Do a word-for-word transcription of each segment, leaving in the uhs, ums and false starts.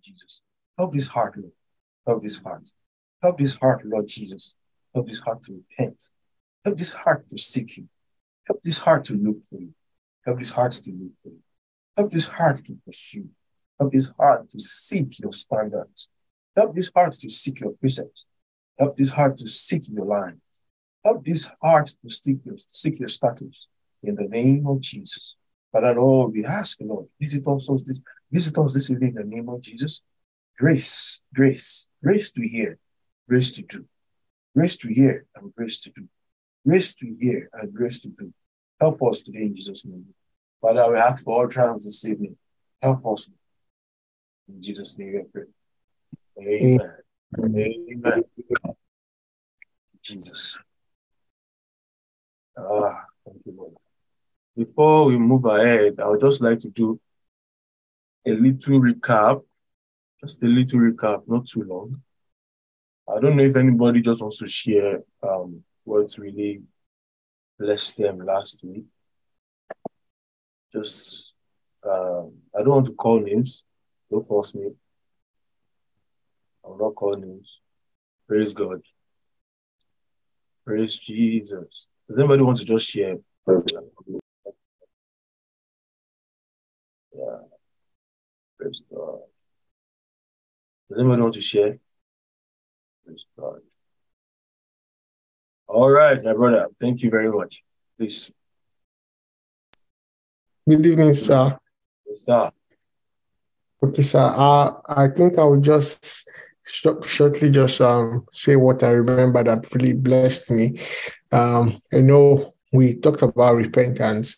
Lord Jesus. Help this heart, Lord. Help this heart. Help this heart, Lord Jesus. Help this heart to repent. Help this heart to seek you. Help this heart to look for you. Help this heart to look for you. Help this heart to pursue. Help this heart to seek your standards. Help this heart to seek your precepts. Help this heart to seek your lines. Help this heart to seek your, seek your status. In the name of Jesus. Father, Lord, we ask, Lord, visit us this, visit us this evening in the name of Jesus. Grace, grace, grace to hear, grace to do. Grace to hear and grace to do. Grace to hear and grace to do. Help us today in Jesus' name. Father, we ask for all trials this evening. Help us. In Jesus' name we pray. Amen. Amen. Amen. Jesus. Ah, thank you, Lord. Before we move ahead, I would just like to do a little recap. Just a little recap, not too long. I don't know if anybody just wants to share um, what really blessed them last week. Just, um, I don't want to call names. Don't force me. I will not call names. Praise God. Praise Jesus. Does anybody want to just share? Yeah. Praise God. Does anybody want to share? Praise God. All right, my brother. Thank you very much. Please. Good evening, sir. Yes, sir. Okay, sir. I, I think I will just stop shortly, just um say what I remember that really blessed me. Um, I know we talked about repentance,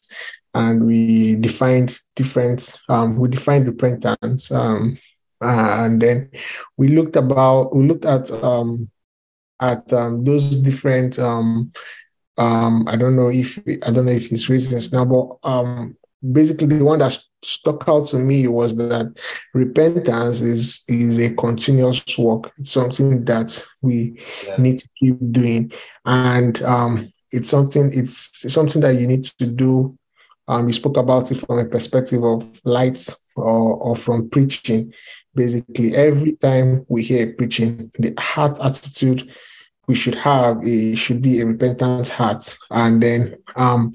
and we defined different. Um, we defined repentance. Um. And then we looked about we looked at um at um, those different um um I don't know if I don't know if it's reasons now, but um basically the one that stuck out to me was that repentance is is a continuous work. It's something that we yeah. need to keep doing, and um it's something it's, it's something that you need to do. Um, we spoke about it from a perspective of light or, or from preaching. Basically, every time we hear preaching, the heart attitude we should have it should be a repentant heart. And then um,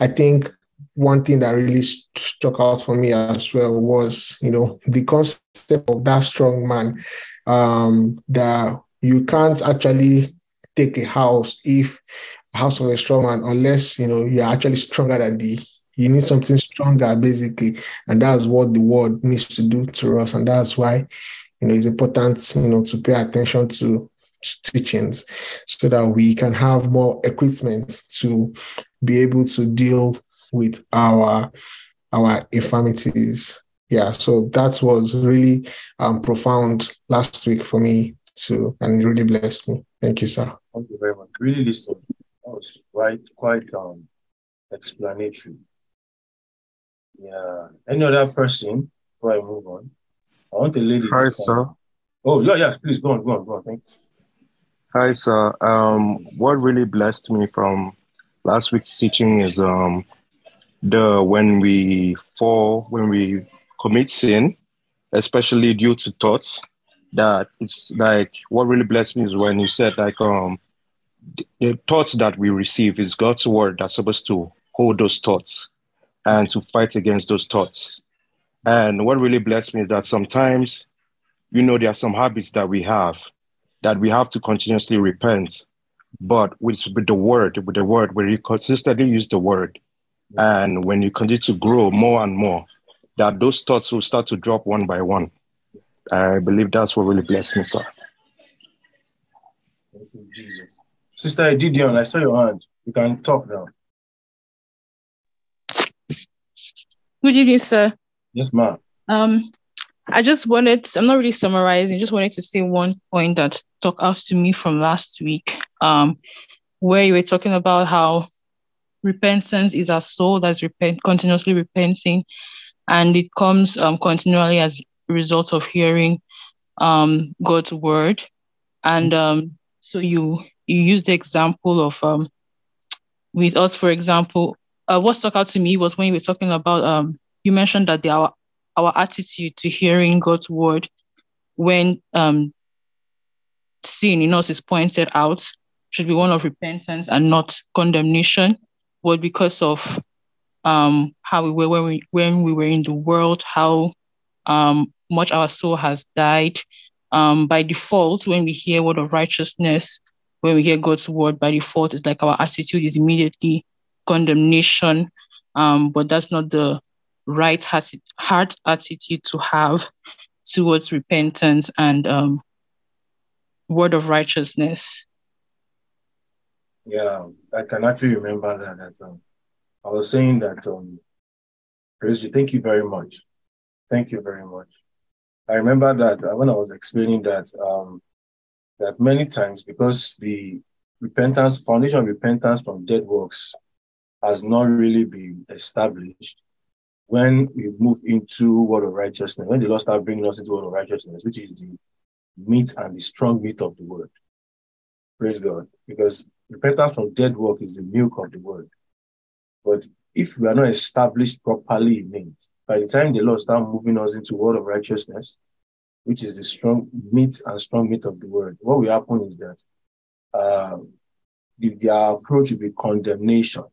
I think one thing that really struck out for me as well was, you know, the concept of that strong man, um, that you can't actually take a house if a house of a strong man, unless, you know, you're actually stronger than the You need something stronger, basically, and that's what the world needs to do to us, and that's why, you know, it's important, you know, to pay attention to, to teachings so that we can have more equipment to be able to deal with our our infirmities. Yeah, so that was really um, profound last week for me too, and it really blessed me. Thank you, sir. Thank you very much. Really, listen, that was quite quite um, explanatory. Yeah. Any other person before I move on? I want a lady. Hi, sir. Oh, yeah, yeah. Please go on, go on, go on. Thank you. Hi, sir. Um, what really blessed me from last week's teaching is um the when we fall, when we commit sin, especially due to thoughts. That it's like what really blessed me is when you said like um the, the thoughts that we receive is God's word that's supposed to hold those thoughts and to fight against those thoughts. And what really blessed me is that sometimes, you know, there are some habits that we have, that we have to continuously repent. But with, with the word, with the word, where you consistently use the word, and when you continue to grow more and more, that those thoughts will start to drop one by one. I believe that's what really blessed me, sir. Thank you, Jesus. Sister Edidion, I saw your hand. You can talk now. Good evening, sir. Yes, ma'am. Um, I just wanted, I'm not really summarizing, just wanted to say one point that stuck out to me from last week, um, where you were talking about how repentance is our soul that's repent, continuously repenting, and it comes um, continually as a result of hearing um, God's word. And um, so you, you used the example of, um, with us, for example, Uh, what stuck out to me was when you were talking about, um, you mentioned that the, our our attitude to hearing God's word when um, sin in us is pointed out should be one of repentance and not condemnation, but because of um, how we were when we, when we were in the world, how um, much our soul has died. Um, by default, when we hear word of righteousness, when we hear God's word, by default, it's like our attitude is immediately condemnation, um, but that's not the right heart, heart attitude to have towards repentance and um, word of righteousness. Yeah, I can actually remember that. that um, I was saying that, um, Chris, thank you very much. Thank you very much. I remember that when I was explaining that, um, that many times, because the repentance, foundation of repentance from dead works has not really been established when we move into word of righteousness, when the Lord starts bringing us into word of righteousness, which is the meat and the strong meat of the word. Praise God. Because repentance from dead work is the milk of the word. But if we are not established properly in it, by the time the Lord starts moving us into word of righteousness, which is the strong meat and strong meat of the word, what will happen is that uh, the, their approach will be condemnation,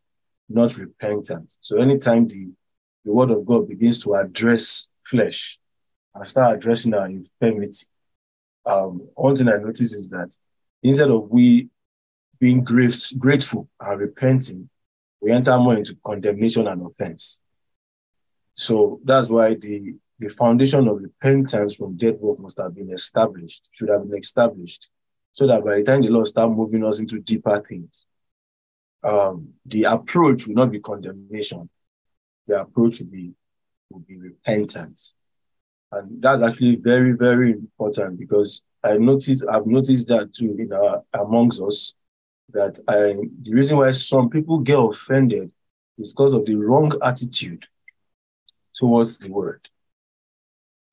not repentance. So anytime the, the word of God begins to address flesh and start addressing our infirmity, um, one thing I notice is that instead of we being grace, grateful and repenting, we enter more into condemnation and offense. So that's why the, the foundation of repentance from dead work must have been established, should have been established, so that by the time the Lord starts moving us into deeper things, um, the approach will not be condemnation. The approach will be, will be repentance. And that's actually very, very important, because I noticed, I've noticed that too in our, amongst us, that I, the reason why some people get offended is because of the wrong attitude towards the word.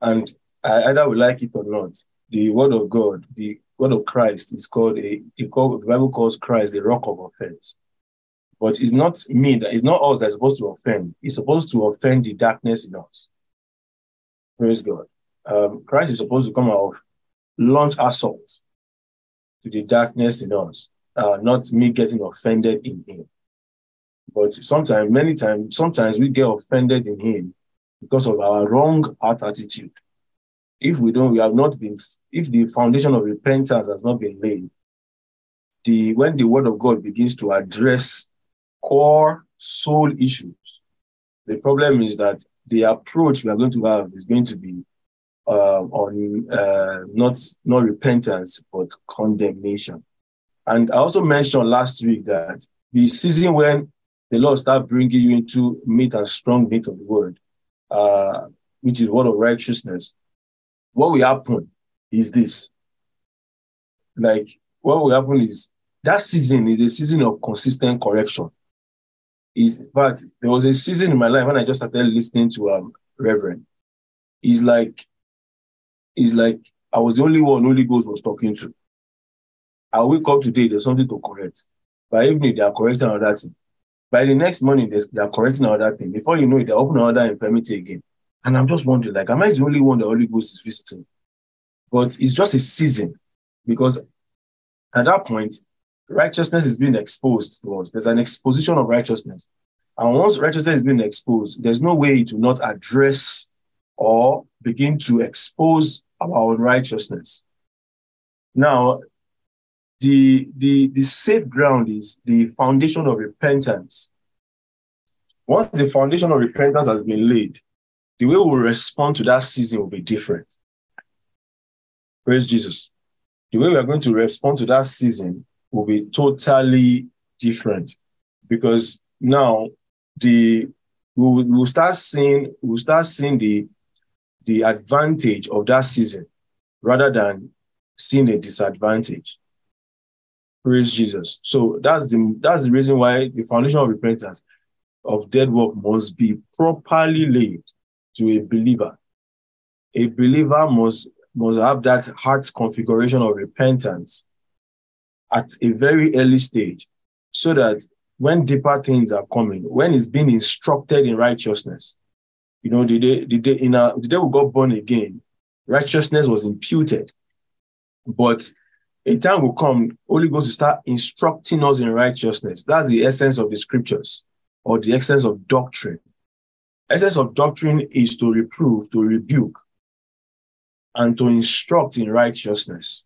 And I, either we like it or not, the word of God, the word of Christ is called, a, it called the Bible calls Christ a rock of offense. But it's not me, that it's not us that's supposed to offend. It's supposed to offend the darkness in us. Praise God. Um, Christ is supposed to come out of launch assault to the darkness in us, uh, not me getting offended in him. But sometimes, many times, sometimes we get offended in him because of our wrong heart attitude. If we don't, we have not been, if the foundation of repentance has not been laid, the when the word of God begins to address core soul issues, the problem is that the approach we are going to have is going to be uh, on uh, not, not repentance, but condemnation. And I also mentioned last week that the season when the Lord starts bringing you into meat and strong meat of the word, uh, which is word of righteousness, what will happen is this. Like, what will happen is that season is a season of consistent correction. Is, but there was a season in my life when I just started listening to um, Reverend. It's like, it's like I was the only one Holy Ghost was talking to. I wake up today, there's something to correct. By evening, they are correcting another thing. By the next morning, they are correcting another thing. Before you know it, they open another infirmity again. And I'm just wondering, like, am I the only one the Holy Ghost is visiting? But it's just a season, because at that point, righteousness is being exposed to us. There's an exposition of righteousness. And once righteousness is being exposed, there's no way to not address or begin to expose our unrighteousness. Now, the, the, the safe ground is the foundation of repentance. Once the foundation of repentance has been laid, the way we respond to that season will be different. Praise Jesus. The way we are going to respond to that season will be totally different, because now the we will start seeing we'll start seeing the the advantage of that season rather than seeing a disadvantage. Praise Jesus. So that's the that's the reason why the foundation of repentance of dead work must be properly laid to a believer. A believer must must have that heart configuration of repentance at a very early stage, so that when deeper things are coming, when it's being instructed in righteousness, You know, the day, the day in a, the day we got born again, righteousness was imputed. But a time will come, Holy Ghost will start instructing us in righteousness. That's the essence of the scriptures, or the essence of doctrine. Essence of doctrine is to reprove, to rebuke, and to instruct in righteousness.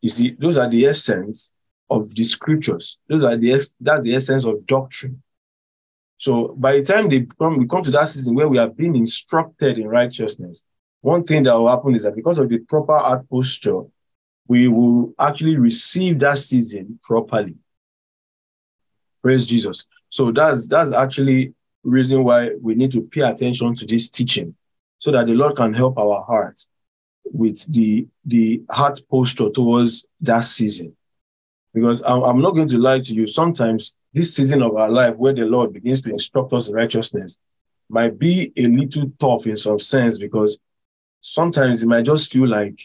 You see, those are the essence of the scriptures. Those are the that's the essence of doctrine. So by the time they come, we come to that season where we are being instructed in righteousness, one thing that will happen is that because of the proper heart posture, we will actually receive that season properly. Praise Jesus. So that's that's actually the reason why we need to pay attention to this teaching, so that the Lord can help our heart with the, the heart posture towards that season. Because I'm, I'm not going to lie to you, sometimes this season of our life where the Lord begins to instruct us in righteousness might be a little tough in some sense, because sometimes it might just feel like,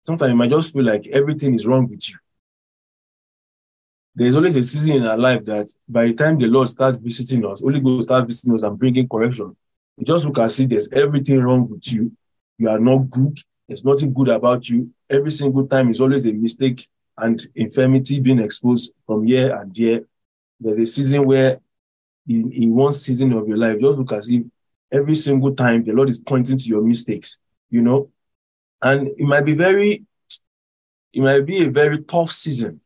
sometimes it might just feel like everything is wrong with you. There's always a season in our life that by the time the Lord starts visiting us, Holy Ghost starts visiting us and bringing correction, you just look and see there's everything wrong with you. You are not good. There's nothing good about you. Every single time is always a mistake and infirmity being exposed from year and year. There's a season where in, in one season of your life, just look and see every single time the Lord is pointing to your mistakes, you know. And it might be very, it might be a very tough season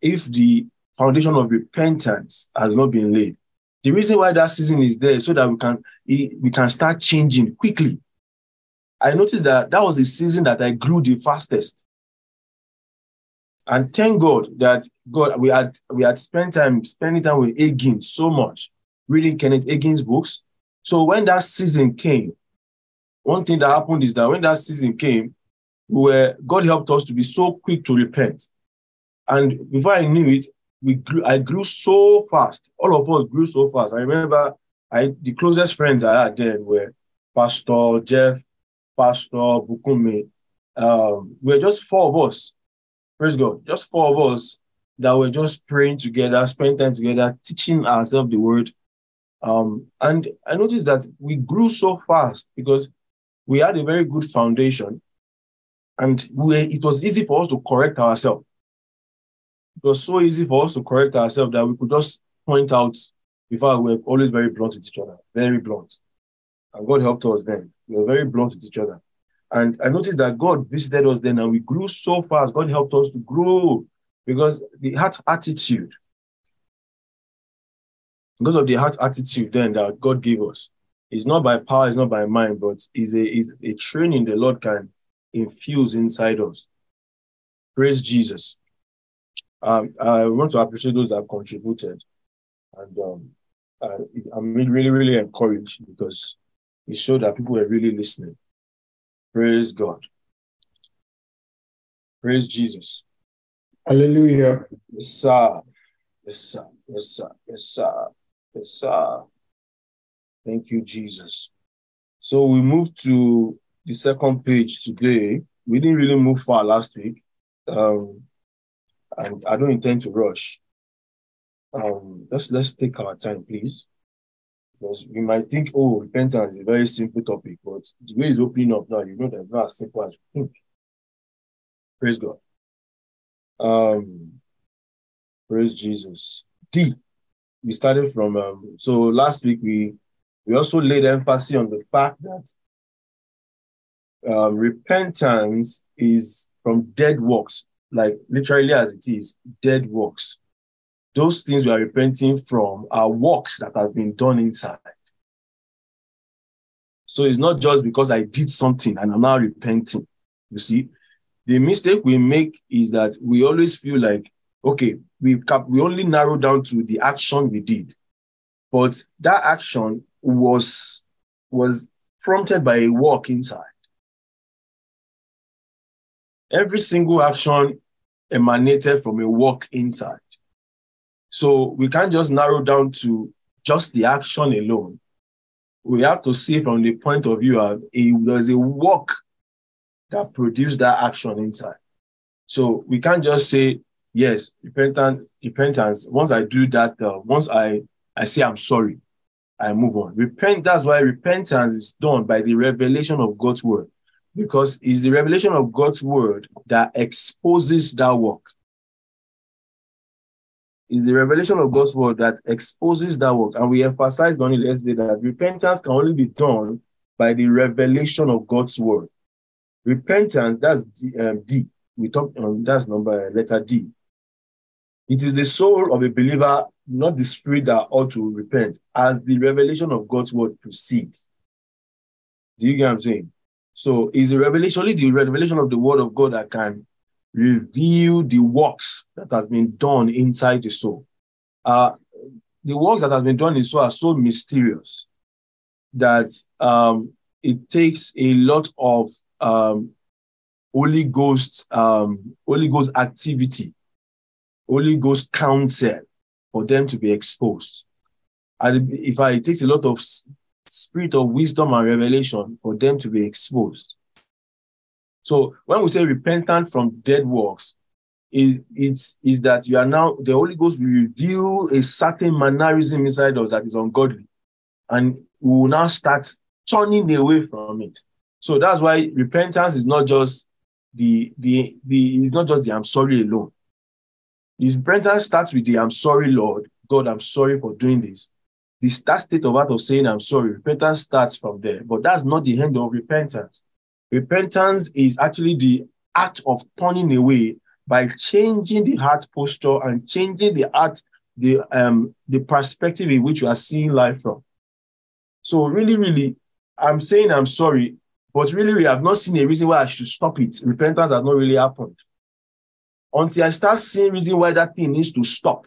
if the foundation of repentance has not been laid. The reason why that season is there is so that we can, we can start changing quickly. I noticed that that was the season that I grew the fastest. And thank God that God, we had, we had spent time, spending time with Hagin so much, reading Kenneth Hagin's books. So when that season came, one thing that happened is that when that season came, we were, God helped us to be so quick to repent. And before I knew it, we grew, I grew so fast. All of us grew so fast. I remember I, the closest friends I had then were Pastor Jeff, Pastor Bukume. Um, we were just four of us. Praise God. Just four of us that were just praying together, spending time together, teaching ourselves the word. Um, and I noticed that we grew so fast because we had a very good foundation, and we, it was easy for us to correct ourselves. It was so easy for us to correct ourselves that we could just point out. Before, we were always very blunt with each other, very blunt. And God helped us then. We were very blunt with each other. And I noticed that God visited us then, and we grew so fast. God helped us to grow because the heart attitude, because of the heart attitude then that God gave us. It's not by power, it's not by mind, but it's a, it's a training the Lord can infuse inside us. Praise Jesus. Um, I want to appreciate those that contributed. And um, I, I'm really, really encouraged because it showed that people were really listening. Praise God. Praise Jesus. Hallelujah. Yes, sir. Yes, sir. Yes, sir. Yes, sir. Yes, sir. Thank you, Jesus. So we moved to the second page today. We didn't really move far last week. Um, and I don't intend to rush. Um, let's, let's take our time, please. Because we might think, oh, repentance is a very simple topic, but the way it's opening up now, you know that it's not as simple as we think. Praise God. Um, praise Jesus. D. We started from, um, so last week we We also laid emphasis on the fact that uh, repentance is from dead works, like literally as it is, dead works. Those things we are repenting from are works that has been done inside. So it's not just because I did something and I'm now repenting. You see, the mistake we make is that we always feel like, okay, we cap- we only narrow down to the action we did, but that action was, was prompted by a walk inside. Every single action emanated from a walk inside. So we can't just narrow down to just the action alone. We have to see from the point of view of a, there's a walk that produced that action inside. So we can't just say, yes, repentance, repentance. Once I do that, uh, once I, I say I'm sorry, I move on. Repent, that's why repentance is done by the revelation of God's word, because it's the revelation of God's word that exposes that work. It's the revelation of God's word that exposes that work. And we emphasized on it yesterday that repentance can only be done by the revelation of God's word. Repentance, that's D. Um, D. We talked on um, that's number letter D. It is the soul of a believer, not the spirit, that ought to repent, as the revelation of God's word proceeds. Do you get what I'm saying? So it's the revelation, only the revelation of the word of God that can reveal the works that has been done inside the soul. Uh, the works that has been done in soul are so mysterious that um, it takes a lot of um, Holy Ghost, um, Holy Ghost activity, Holy Ghost counsel for them to be exposed. And if I, it takes a lot of spirit of wisdom and revelation for them to be exposed. So when we say repentant from dead works, it, it's, it's that you are now, the Holy Ghost will reveal a certain mannerism inside us that is ungodly. And we will now start turning away from it. So that's why repentance is not just the, the, the, it's not just the I'm sorry alone. If repentance starts with the I'm sorry, Lord, God, I'm sorry for doing this. This that state of heart of saying I'm sorry, repentance starts from there. But that's not the end of repentance. Repentance is actually the act of turning away by changing the heart posture and changing the heart, the um the perspective in which you are seeing life from. So really, really, I'm saying I'm sorry, but really, we have not seen a reason why I should stop it. Repentance has not really happened. Until I start seeing reason why that thing needs to stop.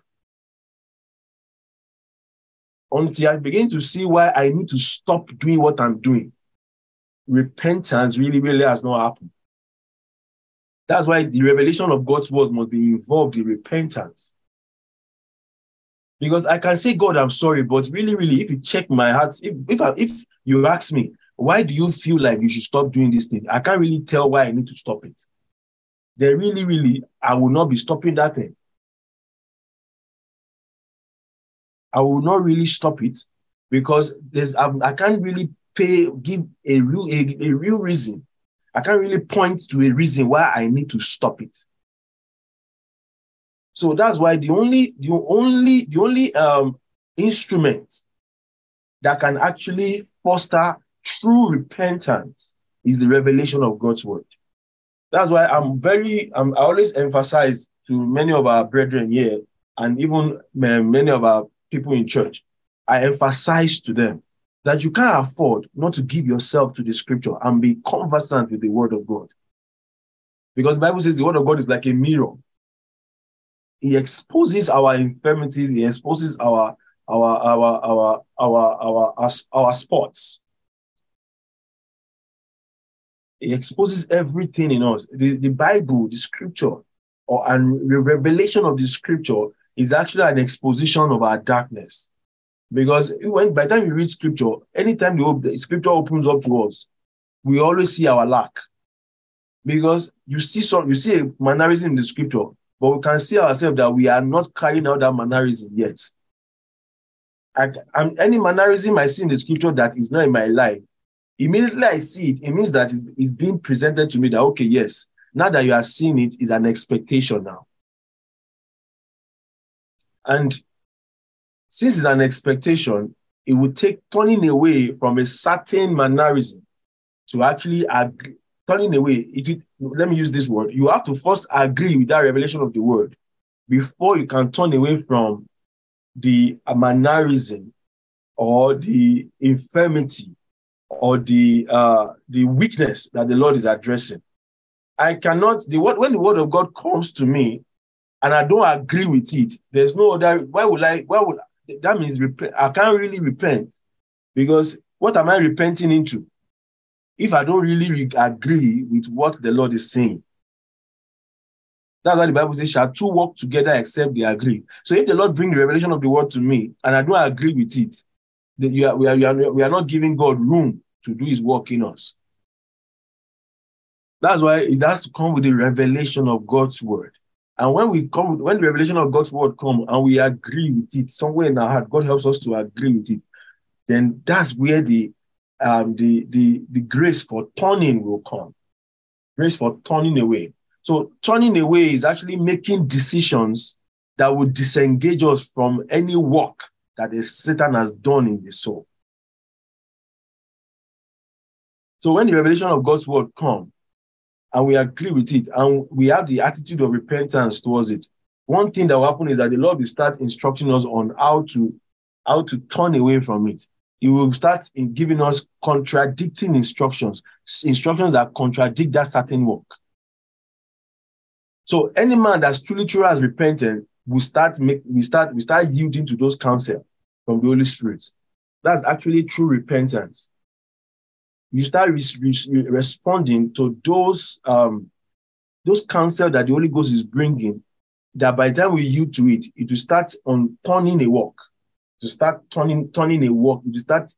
Until I begin to see why I need to stop doing what I'm doing. Repentance really, really has not happened. That's why the revelation of God's words must be involved in repentance. Because I can say, God, I'm sorry, but really, really, if you check my heart, if, if, I, if you ask me, why do you feel like you should stop doing this thing? I can't really tell why I need to stop it. Then really, really, I will not be stopping that thing. I will not really stop it because there's I, I can't really pay, give a real, a, a real reason. I can't really point to a reason why I need to stop it. So that's why the only, the only, the only um, instrument that can actually foster true repentance is the revelation of God's word. That's why I'm very, I'm, I always emphasize to many of our brethren here and even many of our people in church, I emphasize to them that you can't afford not to give yourself to the scripture and be conversant with the word of God. Because the Bible says the word of God is like a mirror. He exposes our infirmities, he exposes our, our, our, our, our, our, our, our spots. It exposes everything in us. The, the Bible, the scripture, or and the revelation of the scripture is actually an exposition of our darkness. Because when by the time we read scripture, anytime the, the scripture opens up to us, we always see our lack. Because you see some, you see a mannerism in the scripture, but we can see ourselves that we are not carrying out that mannerism yet. I, I'm, any mannerism I see in the scripture that is not in my life, immediately I see it, it means that it's, it's being presented to me that, okay, yes, now that you are seeing it, it's an expectation now. And since it's an expectation, it would take turning away from a certain mannerism to actually agree. Turning away, it, it, let me use this word. You have to first agree with that revelation of the word before you can turn away from the mannerism or the infirmity or the uh, the weakness that the Lord is addressing. I cannot, the word, when the word of God comes to me and I don't agree with it, there's no other, why would I, why would, that means repent, I can't really repent because what am I repenting into if I don't really re- agree with what the Lord is saying? That's why the Bible says, shall two walk together except they agree? So if the Lord bring the revelation of the word to me and I don't agree with it, We are, we, are, we are not giving God room to do his work in us. That's why it has to come with the revelation of God's word. And when we come, when the revelation of God's word comes and we agree with it, somewhere in our heart, God helps us to agree with it. then that's where the um, the, the the grace for turning will come. Grace for turning away. So turning away is actually making decisions that will disengage us from any work that the Satan has done in the soul. So when the revelation of God's word comes, and we agree with it, and we have the attitude of repentance towards it, one thing that will happen is that the Lord will start instructing us on how to, how to turn away from it. He will start in giving us contradicting instructions, instructions that contradict that certain work. So any man that's truly, truly has repented, we start, make, we, start, we start yielding to those counsel from the Holy Spirit. That's actually true repentance. You start res- res- responding to those, um, those counsel that the Holy Ghost is bringing, that by the time we yield to it, it will start on turning a walk. To start turning, turning a walk, to start,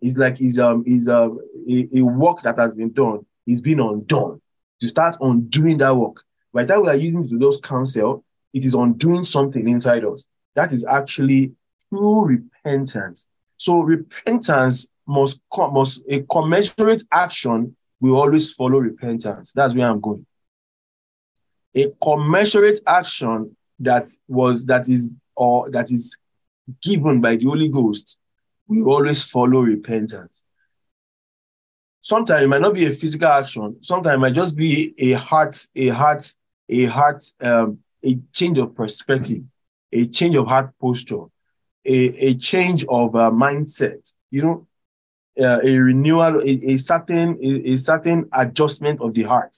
it's like is um is uh, a a work that has been done is being undone. To start undoing that work. By the time we are using to those counsel, it is undoing something inside us. That is actually true repentance. So repentance must co- must a commensurate action will always follow repentance. That's where I'm going. A commensurate action that was that is or that is given by the Holy Ghost, we always follow repentance. Sometimes it might not be a physical action. Sometimes it might just be a heart, a heart, a heart, um, a change of perspective, a change of heart posture, a, a change of uh, mindset. You know, uh, a renewal, a, a certain, a, a certain adjustment of the heart.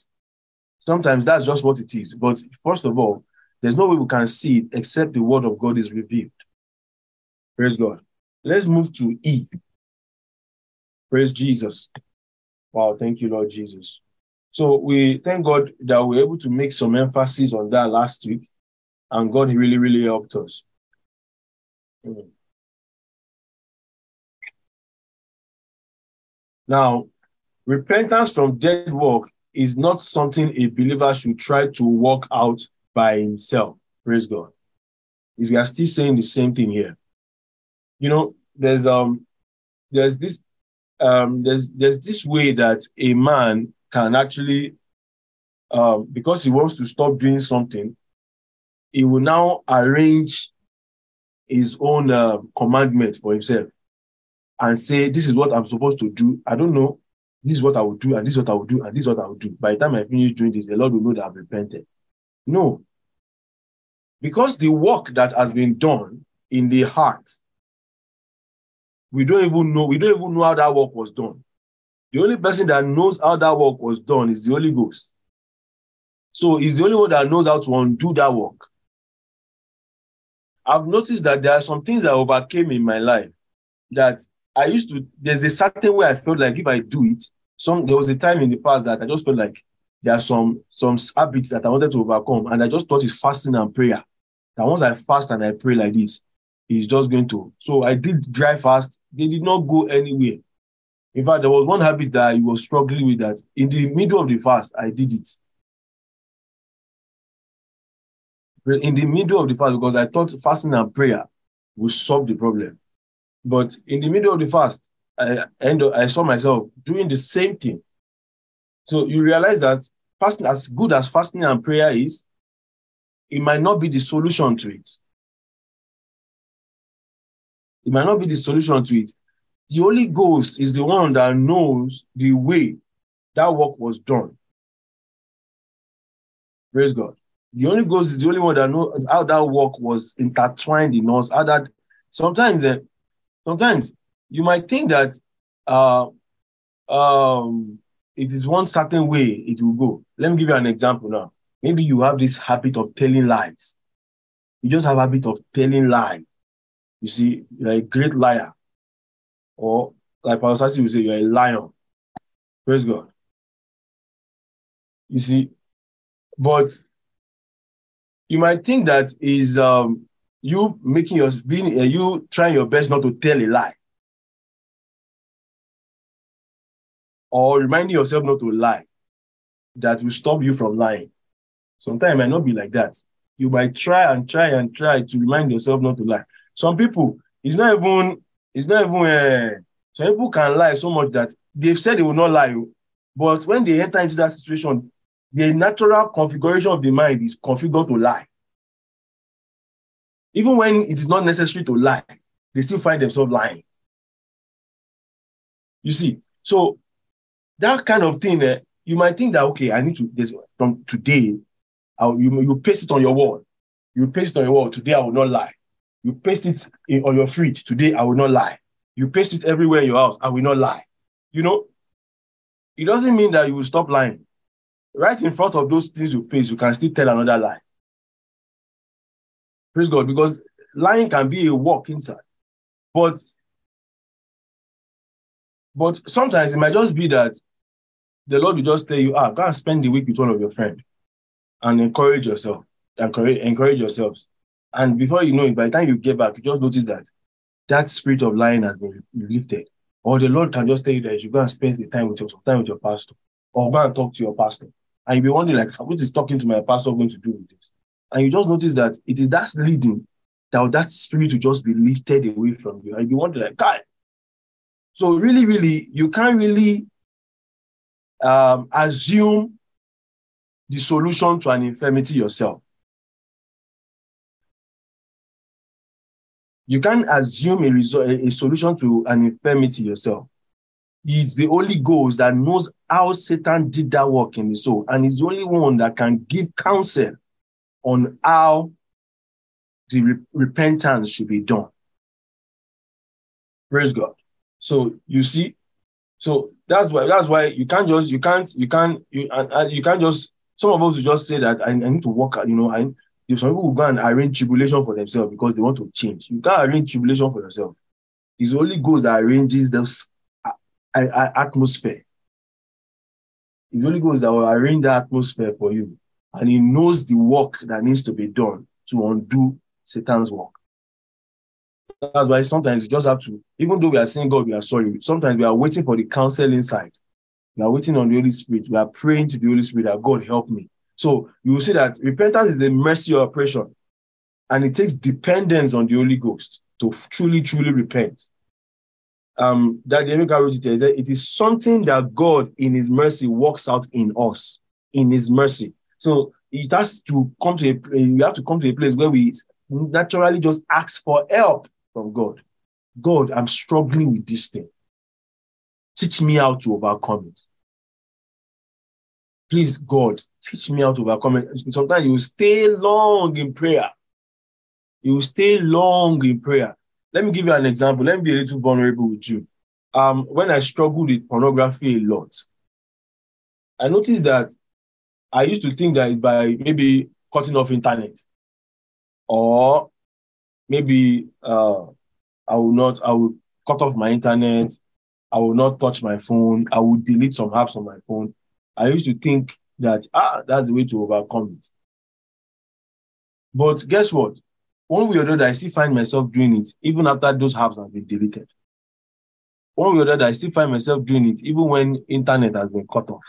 Sometimes that's just what it is. But first of all, there's no way we can see it except the word of God is revealed. Praise God. Let's move to E. Praise Jesus. Wow, thank you, Lord Jesus. So we thank God that we were able to make some emphasis on that last week, and God really, really helped us. Amen. Now, repentance from dead work is not something a believer should try to work out by himself. Praise God. We are still saying the same thing here. You know, there's um, there's this um, there's there's this way that a man can actually, uh, because he wants to stop doing something, he will now arrange his own uh, commandment for himself and say, "This is what I'm supposed to do. I don't know. This is what I will do, and this is what I will do, and this is what I will do. By the time I finish doing this, the Lord will know that I've repented." No, because the work that has been done in the heart, We don't even know, we don't even know how that work was done. The only person that knows how that work was done is the Holy Ghost. So he's the only one that knows how to undo that work. I've noticed that there are some things I overcame in my life that I used to, there's a certain way I felt like if I do it, some there was a time in the past that I just felt like there are some, some habits that I wanted to overcome, and I just thought it's fasting and prayer. That once I fast and I pray like this, he's just going to. So I did dry fast. They did not go anywhere. In fact, there was one habit that I was struggling with that. In the middle of the fast, I did it. In the middle of the fast, because I thought fasting and prayer would solve the problem. But in the middle of the fast, I, end up, I saw myself doing the same thing. So you realize that fasting, as good as fasting and prayer is, it might not be the solution to it. It might not be the solution to it. The Holy Ghost is the one that knows the way that work was done. Praise God. The Holy Ghost is the only one that knows how that work was intertwined in us. How that sometimes, uh, sometimes you might think that uh, um, it is one certain way it will go. Let me give you an example now. Maybe you have this habit of telling lies. You just have a habit of telling lies. You see, you're a great liar. Or, like Pastor Sassi would say, you're a lion. Praise God. You see, but you might think that is um, you making your, being, uh, you trying your best not to tell a lie. Or reminding yourself not to lie. That will stop you from lying. Sometimes it might not be like that. You might try and try and try to remind yourself not to lie. Some people, it's not even It's not even uh, some people can lie so much that they've said they will not lie, but when they enter into that situation, the natural configuration of the mind is configured to lie. Even when it is not necessary to lie, they still find themselves lying. You see, so that kind of thing, uh, you might think that, okay, I need to, this, from today, I'll, you, you paste it on your wall. You paste it on your wall. Today, I will not lie. You paste it in, on your fridge. Today, I will not lie. You paste it everywhere in your house. I will not lie. You know, it doesn't mean that you will stop lying. Right in front of those things you paste, you can still tell another lie. Praise God, because lying can be a walk inside. But, but sometimes it might just be that the Lord will just tell you, ah, go and spend the week with one of your friends and encourage yourself, encourage, encourage yourselves. And before you know it, by the time you get back, you just notice that that spirit of lying has been lifted. Or the Lord can just tell you that you should go and spend the time with your, some time with your pastor, or go and talk to your pastor. And you'll be wondering, like, what is talking to my pastor going to do with this? And you just notice that it is that leading that that spirit will just be lifted away from you. And you wonder, like, God. So really, really, you can't really um, assume the solution to an infirmity yourself. You can't assume a, result, a solution to an infirmity yourself. It's the only ghost that knows how Satan did that work in the soul, and is the only one that can give counsel on how the re- repentance should be done. Praise God. So you see, so that's why that's why you can't just you can't you can't you, uh, you can't just some of us will just say that I, I need to work out, you know, and some people will go and arrange tribulation for themselves because they want to change. You can't arrange tribulation for yourself. It's only God that arranges those uh, uh, atmosphere. It's only God that will arrange the atmosphere for you. And he knows the work that needs to be done to undo Satan's work. That's why sometimes you just have to, even though we are saying, God, we are sorry, sometimes we are waiting for the counsel inside. We are waiting on the Holy Spirit. We are praying to the Holy Spirit that, God, help me. So you will see that repentance is a mercy or oppression, and it takes dependence on the Holy Ghost to truly, truly repent. Um, that the American wrote it here, it is something that God in his mercy works out in us, in his mercy. So it has to come to a, we have to come to a place where we naturally just ask for help from God. God, I'm struggling with this thing. Teach me how to overcome it. Please, God, teach me how to overcome it. Sometimes you will stay long in prayer. You will stay long in prayer. Let me give you an example. Let me be a little vulnerable with you. Um, when I struggled with pornography a lot, I noticed that I used to think that it's by maybe cutting off internet, or maybe uh, I will not, I will cut off my internet, I will not touch my phone, I will delete some apps on my phone. I used to think that, ah, that's the way to overcome it. But guess what? One way or another, I still find myself doing it, even after those apps have been deleted. One way or another, I still find myself doing it, even when internet has been cut off.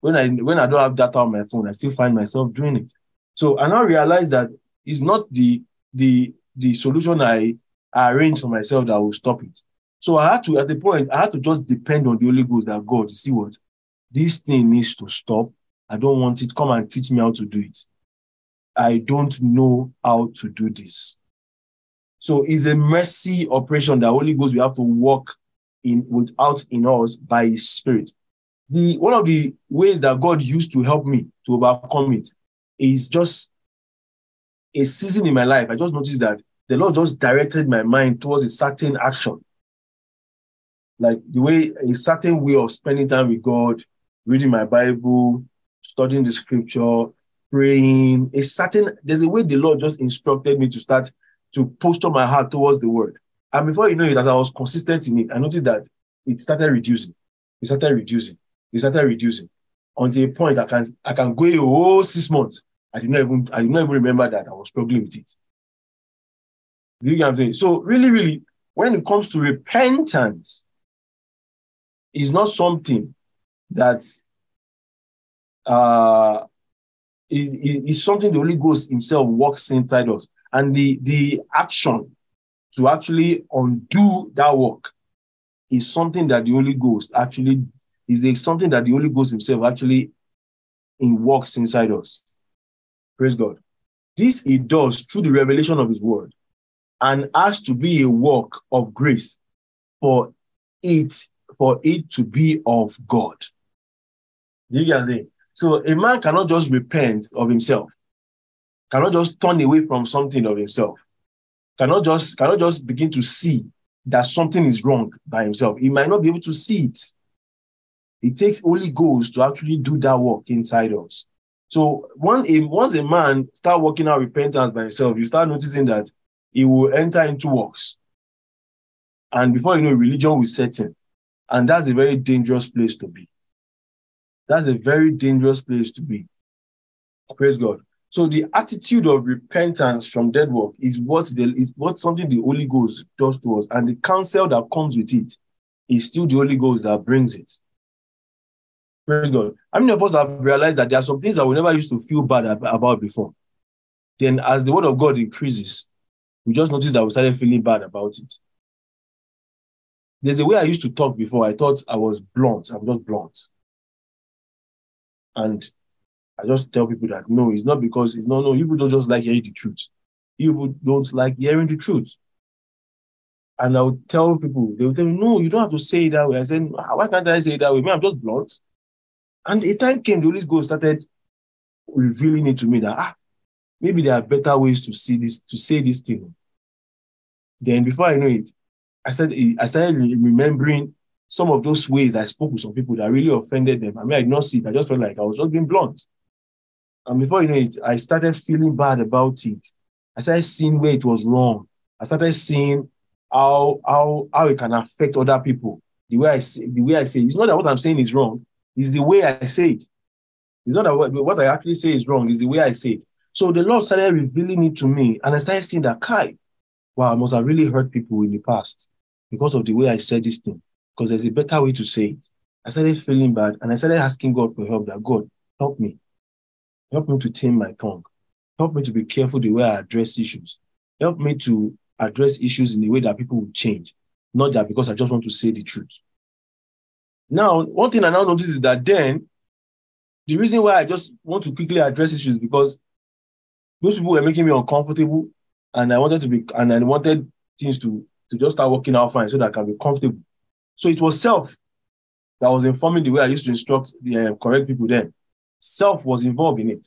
When I, when I don't have data on my phone, I still find myself doing it. So I now realize that it's not the, the, the solution I, I arranged for myself that will stop it. So I had to, at the point, I had to just depend on the Holy Ghost, that God, see what? This thing needs to stop. I don't want it. Come and teach me how to do it. I don't know how to do this. So it's a mercy operation that Holy Ghost we have to work in without in us by His Spirit. The, one of the ways that God used to help me to overcome it is just a season in my life. I just noticed that the Lord just directed my mind towards a certain action. Like the way, a certain way of spending time with God, reading my Bible, studying the scripture, praying. A certain, there's a way the Lord just instructed me to start to posture my heart towards the word. And before you know it, as I was consistent in it, I noticed that it started reducing. It started reducing. It started reducing until a point I can I can go a whole six months. I did not even I did not even remember that I was struggling with it. You get what I'm saying? So really, really, when it comes to repentance, it's not something that uh is it, it, something the Holy Ghost Himself works inside us, and the the action to actually undo that work is something that the Holy Ghost actually, is something that the Holy Ghost himself actually in works inside us. Praise God. This he does through the revelation of his word and has to be a work of grace for it, for it to be of God. You can say, so a man cannot just repent of himself, cannot just turn away from something of himself, cannot just, cannot just begin to see that something is wrong by himself. He might not be able to see it. It takes Holy Ghost to actually do that work inside us. So one, a, once a man starts working out repentance by himself, you start noticing that he will enter into works. And before you know, religion will set in. And that's a very dangerous place to be. That's a very dangerous place to be. Praise God. So the attitude of repentance from dead work is what the, is what something the Holy Ghost does to us. And the counsel that comes with it is still the Holy Ghost that brings it. Praise God. How many of us have realized that there are some things that we never used to feel bad about before? Then as the word of God increases, we just notice that we started feeling bad about it. There's a way I used to talk before. I thought I was blunt. I'm just blunt. And I just tell people that, no, it's not because, it's no, no, people don't just like hearing the truth. People don't like hearing the truth. And I would tell people, they would tell me, no, you don't have to say it that way. I said, why can't I say it that way? Me, I'm just blunt. And a time came, the Holy Ghost started revealing it to me that, ah, maybe there are better ways to see this, to say this thing. Then before I know it, I said, I started remembering some of those ways I spoke with some people that really offended them. I mean, I did not see it. I just felt like I was just being blunt. And before you know it, I started feeling bad about it. I started seeing where it was wrong. I started seeing how, how, how it can affect other people. The way I say, the way I say it. It's not that what I'm saying is wrong. It's the way I say it. It's not that what, what I actually say is wrong. It's the way I say it. So the Lord started revealing it to me. And I started seeing that, Kai, wow, I must have really hurt people in the past because of the way I said this thing. Because there's a better way to say it. I started feeling bad. And I started asking God for help. That God, help me. Help me to tame my tongue. Help me to be careful the way I address issues. Help me to address issues in a way that people will change. Not that because I just want to say the truth. Now, one thing I now notice is that then, the reason why I just want to quickly address issues is because those people were making me uncomfortable and I wanted to be, and I wanted things to, to just start working out fine so that I can be comfortable. So it was self that was informing the way I used to instruct the uh, correct people then. Self was involved in it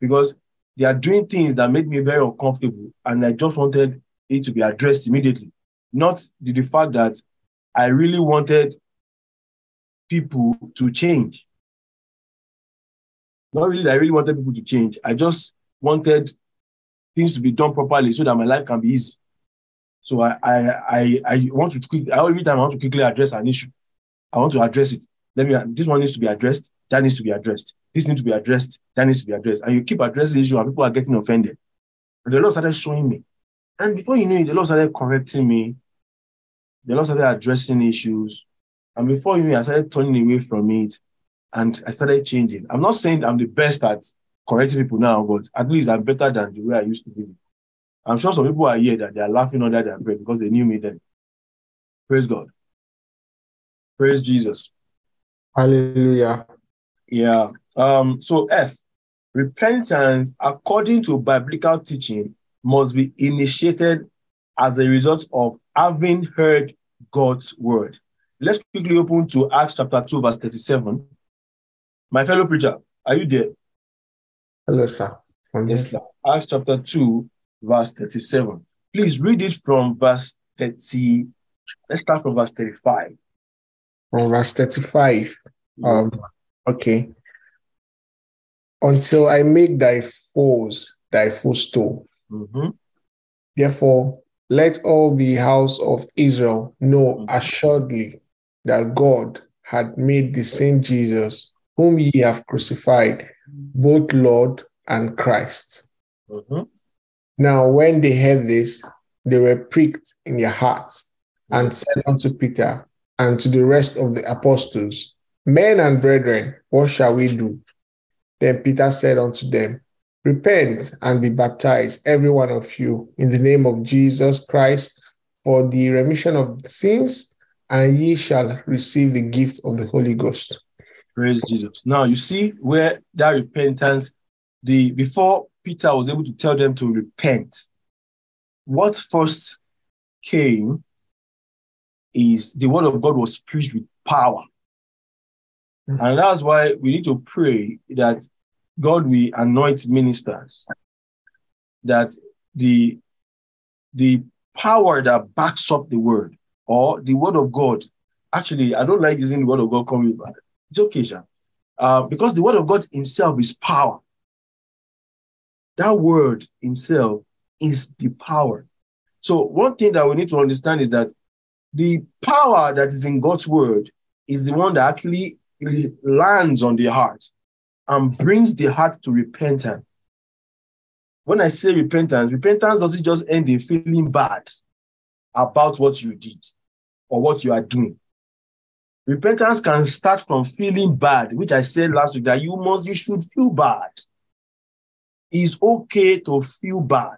because they are doing things that made me very uncomfortable and I just wanted it to be addressed immediately. Not the, the fact that I really wanted people to change. Not really that I really wanted people to change. I just wanted things to be done properly so that my life can be easy. So I I I, I want to quickly, every time I want to quickly address an issue. I want to address it. Let me, this one needs to be addressed. That needs to be addressed. This needs to be addressed. That needs to be addressed. And you keep addressing the issue and people are getting offended. And the Lord started showing me. And before you know it, the Lord started correcting me. The Lord started addressing issues. And before you know it, I started turning away from it. And I started changing. I'm not saying I'm the best at correcting people now, but at least I'm better than the way I used to be. I'm sure some people are here that they are laughing under their breath because they knew me then. Praise God. Praise Jesus. Hallelujah. Yeah. Um, so F, repentance, according to biblical teaching, must be initiated as a result of having heard God's word. Let's quickly open to Acts chapter two, verse thirty-seven. My fellow preacher, are you there? Hello, sir. I'm yes, sir. Acts chapter two, verse thirty-seven. Please read it from verse thirty. Let's start from verse thirty-five. From verse thirty-five. Um, okay. Until I make thy foes thy footstool. Mm-hmm. Therefore, let all the house of Israel know mm-hmm. assuredly that God had made the same Jesus, whom ye have crucified, both Lord and Christ. Mm-hmm. Now, when they heard this, they were pricked in their hearts and said unto Peter and to the rest of the apostles, Men and brethren, what shall we do? Then Peter said unto them, Repent and be baptized, every one of you, in the name of Jesus Christ for the remission of sins, and ye shall receive the gift of the Holy Ghost. Praise Jesus. Now you see where that repentance, the before Peter was able to tell them to repent, what first came is the word of God was preached with power. Mm-hmm. And that's why we need to pray that God will anoint ministers, that the, the power that backs up the word, or the word of God. Actually, I don't like using the word of God. Coming, but it's okay, Sha. Uh, because the word of God himself is power. That word himself is the power. So one thing that we need to understand is that the power that is in God's word is the one that actually lands on the heart and brings the heart to repentance. When I say repentance, repentance doesn't just end in feeling bad about what you did or what you are doing. Repentance can start from feeling bad, which I said last week, that you must, you should feel bad. It's okay to feel bad.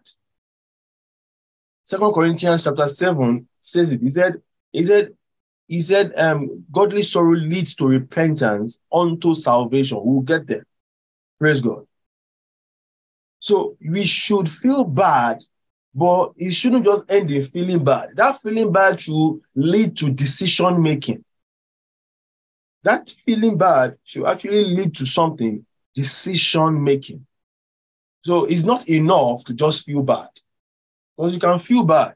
Second Corinthians chapter seven says it. He said, he said, he said, um, godly sorrow leads to repentance unto salvation. We'll get there. Praise God. So we should feel bad, but it shouldn't just end in feeling bad. That feeling bad should lead to decision making. That feeling bad should actually lead to something, decision making. So it's not enough to just feel bad, because you can feel bad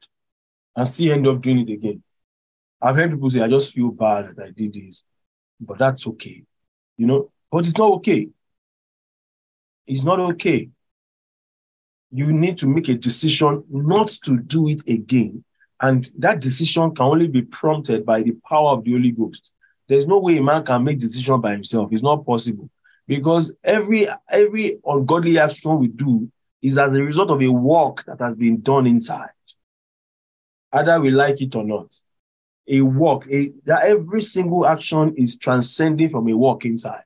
and still end up doing it again. I've heard people say, I just feel bad that I did this, but that's okay. You know, but it's not okay. It's not okay. You need to make a decision not to do it again. And that decision can only be prompted by the power of the Holy Ghost. There's no way a man can make decision by himself. It's not possible. Because every, every ungodly action we do is as a result of a work that has been done inside. Either we like it or not. A work, a, that every single action is transcending from a work inside.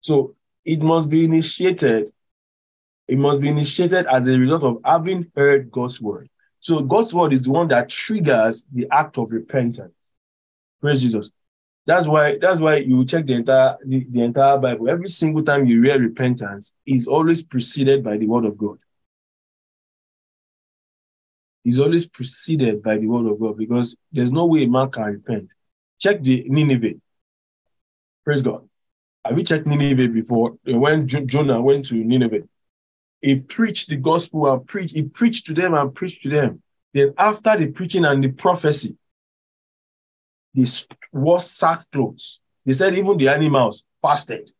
So it must be initiated. It must be initiated as a result of having heard God's word. So God's word is the one that triggers the act of repentance. Praise Jesus. That's why, that's why you check the entire, the, the entire Bible. Every single time you read repentance, it's always preceded by the word of God. It's always preceded by the word of God, because there's no way a man can repent. Check the Nineveh. Praise God. Have you checked Nineveh before? When Jonah went to Nineveh, he preached the gospel and preached, he preached to them and preached to them. Then after the preaching and the prophecy, they wore sackcloth. They said even the animals fasted.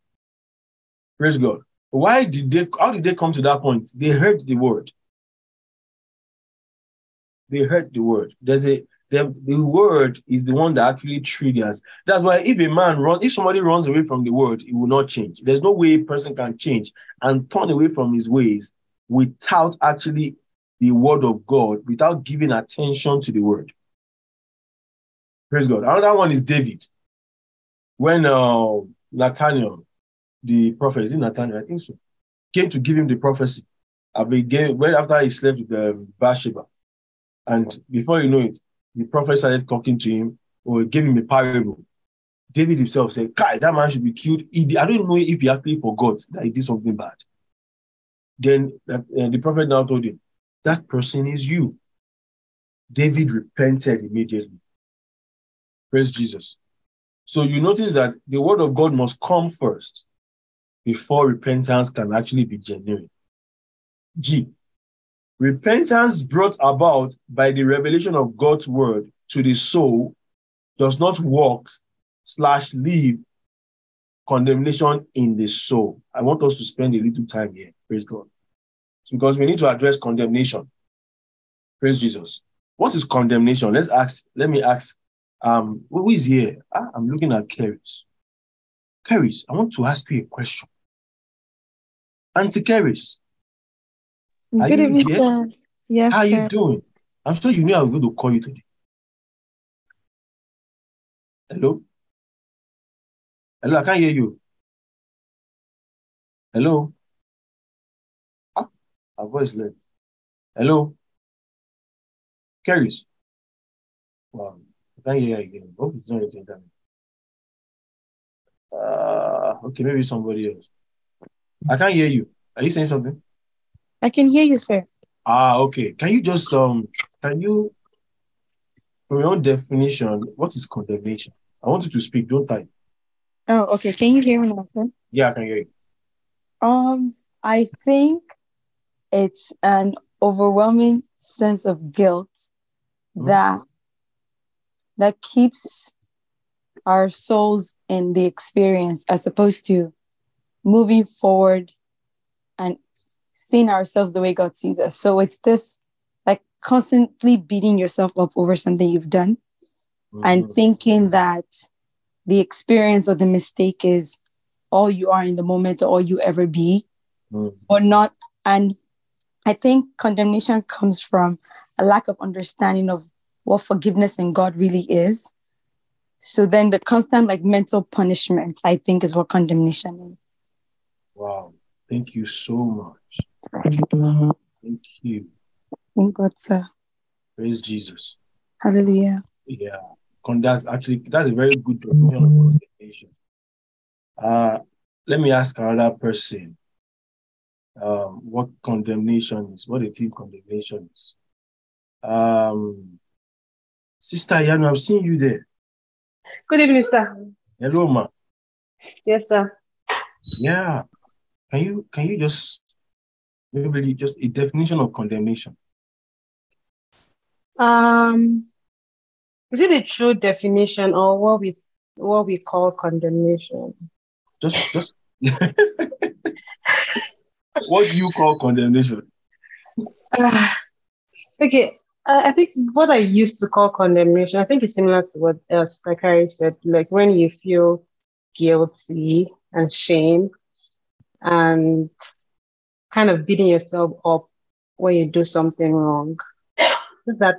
Praise God. Why did they, how did they come to that point? They heard the word. They heard the word. There's a The, the word is the one that actually triggers. That's why if a man runs, if somebody runs away from the word, it will not change. There's no way a person can change and turn away from his ways without actually the word of God, without giving attention to the word. Praise God. Another one is David. When uh, Nathaniel, the prophet, is it Nathaniel? I think so. Came to give him the prophecy. I began, well, after he slept with um, Bathsheba. And before you know it, the prophet started talking to him or gave him a parable. David himself said, "Kai, that man should be killed." He, I don't know if he actually forgot that he did something bad. Then uh, the prophet now told him, "That person is you." David repented immediately. Praise Jesus. So you notice that the word of God must come first before repentance can actually be genuine. G. Repentance brought about by the revelation of God's word to the soul does not work slash leave condemnation in the soul. I want us to spend a little time here. Praise God. It's because we need to address condemnation. Praise Jesus. What is condemnation? Let's ask, let me ask, um, who is here? Ah, I'm looking at Keris. Keris, I want to ask you a question. Auntie Keris. Are Good evening, sir. Yes, How are you doing? I'm sure you knew I was going to call you today. Hello? Hello, I can't hear you. Hello? Ah, my voice left. Hello? carries. Hope it's not anything damage. Uh, okay, maybe somebody else. I can't hear you. Are you saying something? I can hear you, sir. Ah, okay. Can you just um? Can you, from your own definition, what is condemnation? I want you to speak. Don't type. Oh, okay. Can you hear me now, sir? Yeah, I can hear you. Um, I think it's an overwhelming sense of guilt mm-hmm. that that keeps our souls in the experience, as opposed to moving forward and seeing ourselves the way God sees us. So it's this, like, constantly beating yourself up over something you've done mm-hmm. and thinking that the experience or the mistake is all you are in the moment, or all you ever be mm-hmm. or not. And I think condemnation comes from a lack of understanding of what forgiveness in God really is. So then the constant, like, mental punishment, I think, is what condemnation is. Wow. Thank you so much. Mm-hmm. Thank you. Thank God, sir. Praise Jesus. Hallelujah. Yeah. That's actually, that's a very good definition of condemnation. Uh, let me ask another person um, what condemnation is, what a team condemnation is. Um, Sister Yanu, I've seen you there. Good evening, sir. Hello, ma. Yes, sir. Yeah. Can you can you just maybe just a definition of condemnation? Um, is it a true definition, or what we what we call condemnation? Just just what do you call condemnation? Uh, okay. Uh, I think what I used to call condemnation, I think it's similar to what uh, Sakari said, like when you feel guilty and shame and kind of beating yourself up when you do something wrong. It's that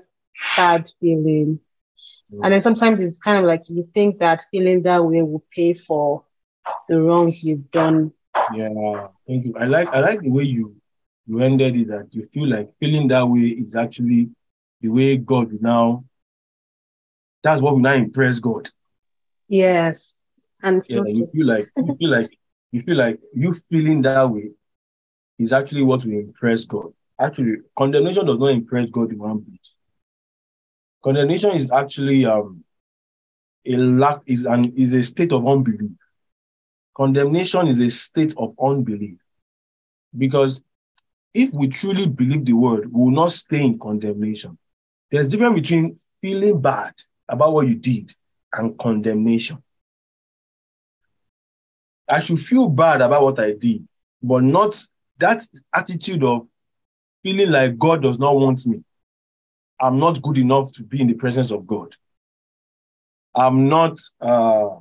bad feeling. Mm. And then sometimes it's kind of like you think that feeling that way will pay for the wrong you've done. Yeah, thank you. I like I like the way you, you ended it, that you feel like feeling that way is actually the way God will now, that's what will now impress God. Yes. And yeah, so you feel like you feel like you feel like you feeling that way is actually what will impress God. Actually, condemnation does not impress God in one bit. Condemnation is actually um a lack is an is a state of unbelief. Condemnation is a state of unbelief. Because if we truly believe the word, we will not stay in condemnation. There's a difference between feeling bad about what you did and condemnation. I should feel bad about what I did, but not that attitude of feeling like God does not want me. I'm not good enough to be in the presence of God. I'm not, uh,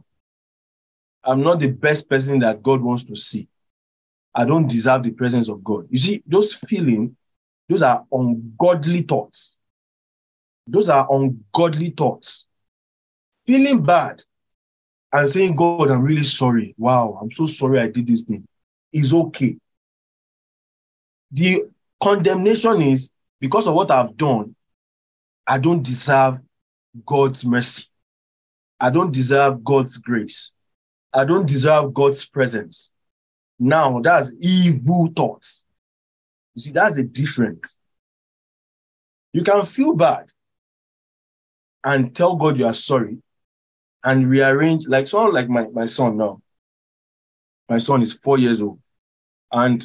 I'm not the best person that God wants to see. I don't deserve the presence of God. You see, those feelings, those are ungodly thoughts. Those are ungodly thoughts. Feeling bad and saying, God, I'm really sorry. Wow, I'm so sorry I did this thing. It's okay. The condemnation is, because of what I've done, I don't deserve God's mercy. I don't deserve God's grace. I don't deserve God's presence. Now, that's evil thoughts. You see, that's the difference. You can feel bad and tell God you are sorry and rearrange, like someone like my, my son now. My son is four years old. And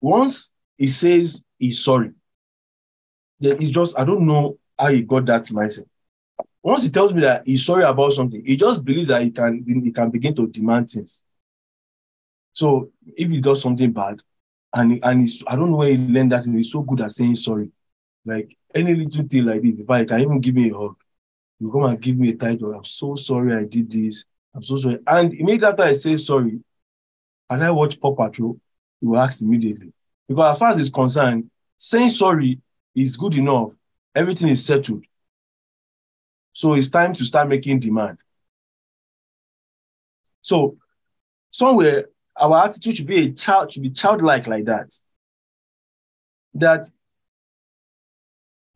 once he says he's sorry, then it's just, I don't know how he got that mindset. Once he tells me that he's sorry about something, he just believes that he can, he can begin to demand things. So if he does something bad, and and he's, I don't know where he learned that, and he's so good at saying sorry. Like any little thing like this, if I can even give me a hug, you come and give me a title. I'm so sorry I did this. I'm so sorry. And immediately after I say sorry, and I watch Paw Patrol, he will ask immediately. Because as far as he's concerned, saying sorry is good enough. Everything is settled. So it's time to start making demand. So somewhere, our attitude should be a child, should be childlike like that. That,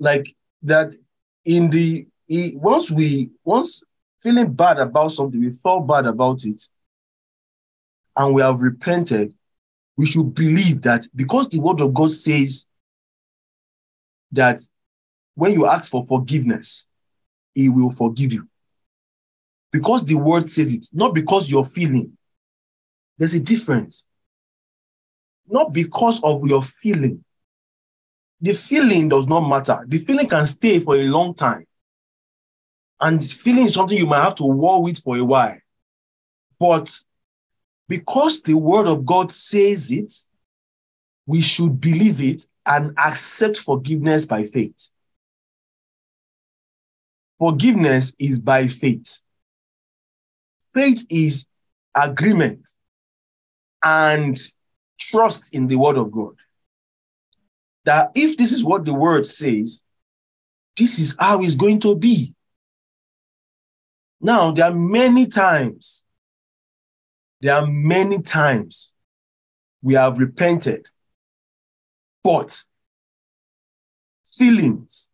like, that in the once we once feeling bad about something, we felt bad about it, and we have repented, we should believe that because the word of God says that when you ask for forgiveness, He will forgive you. Because the word says it, not because you're feeling. There's a difference. Not because of your feeling. The feeling does not matter. The feeling can stay for a long time. And feeling is something you might have to war with for a while. But because the word of God says it, we should believe it and accept forgiveness by faith. Forgiveness is by faith. Faith is agreement and trust in the word of God. That if this is what the word says, this is how it's going to be. Now, there are many times, there are many times we have repented, but feelings,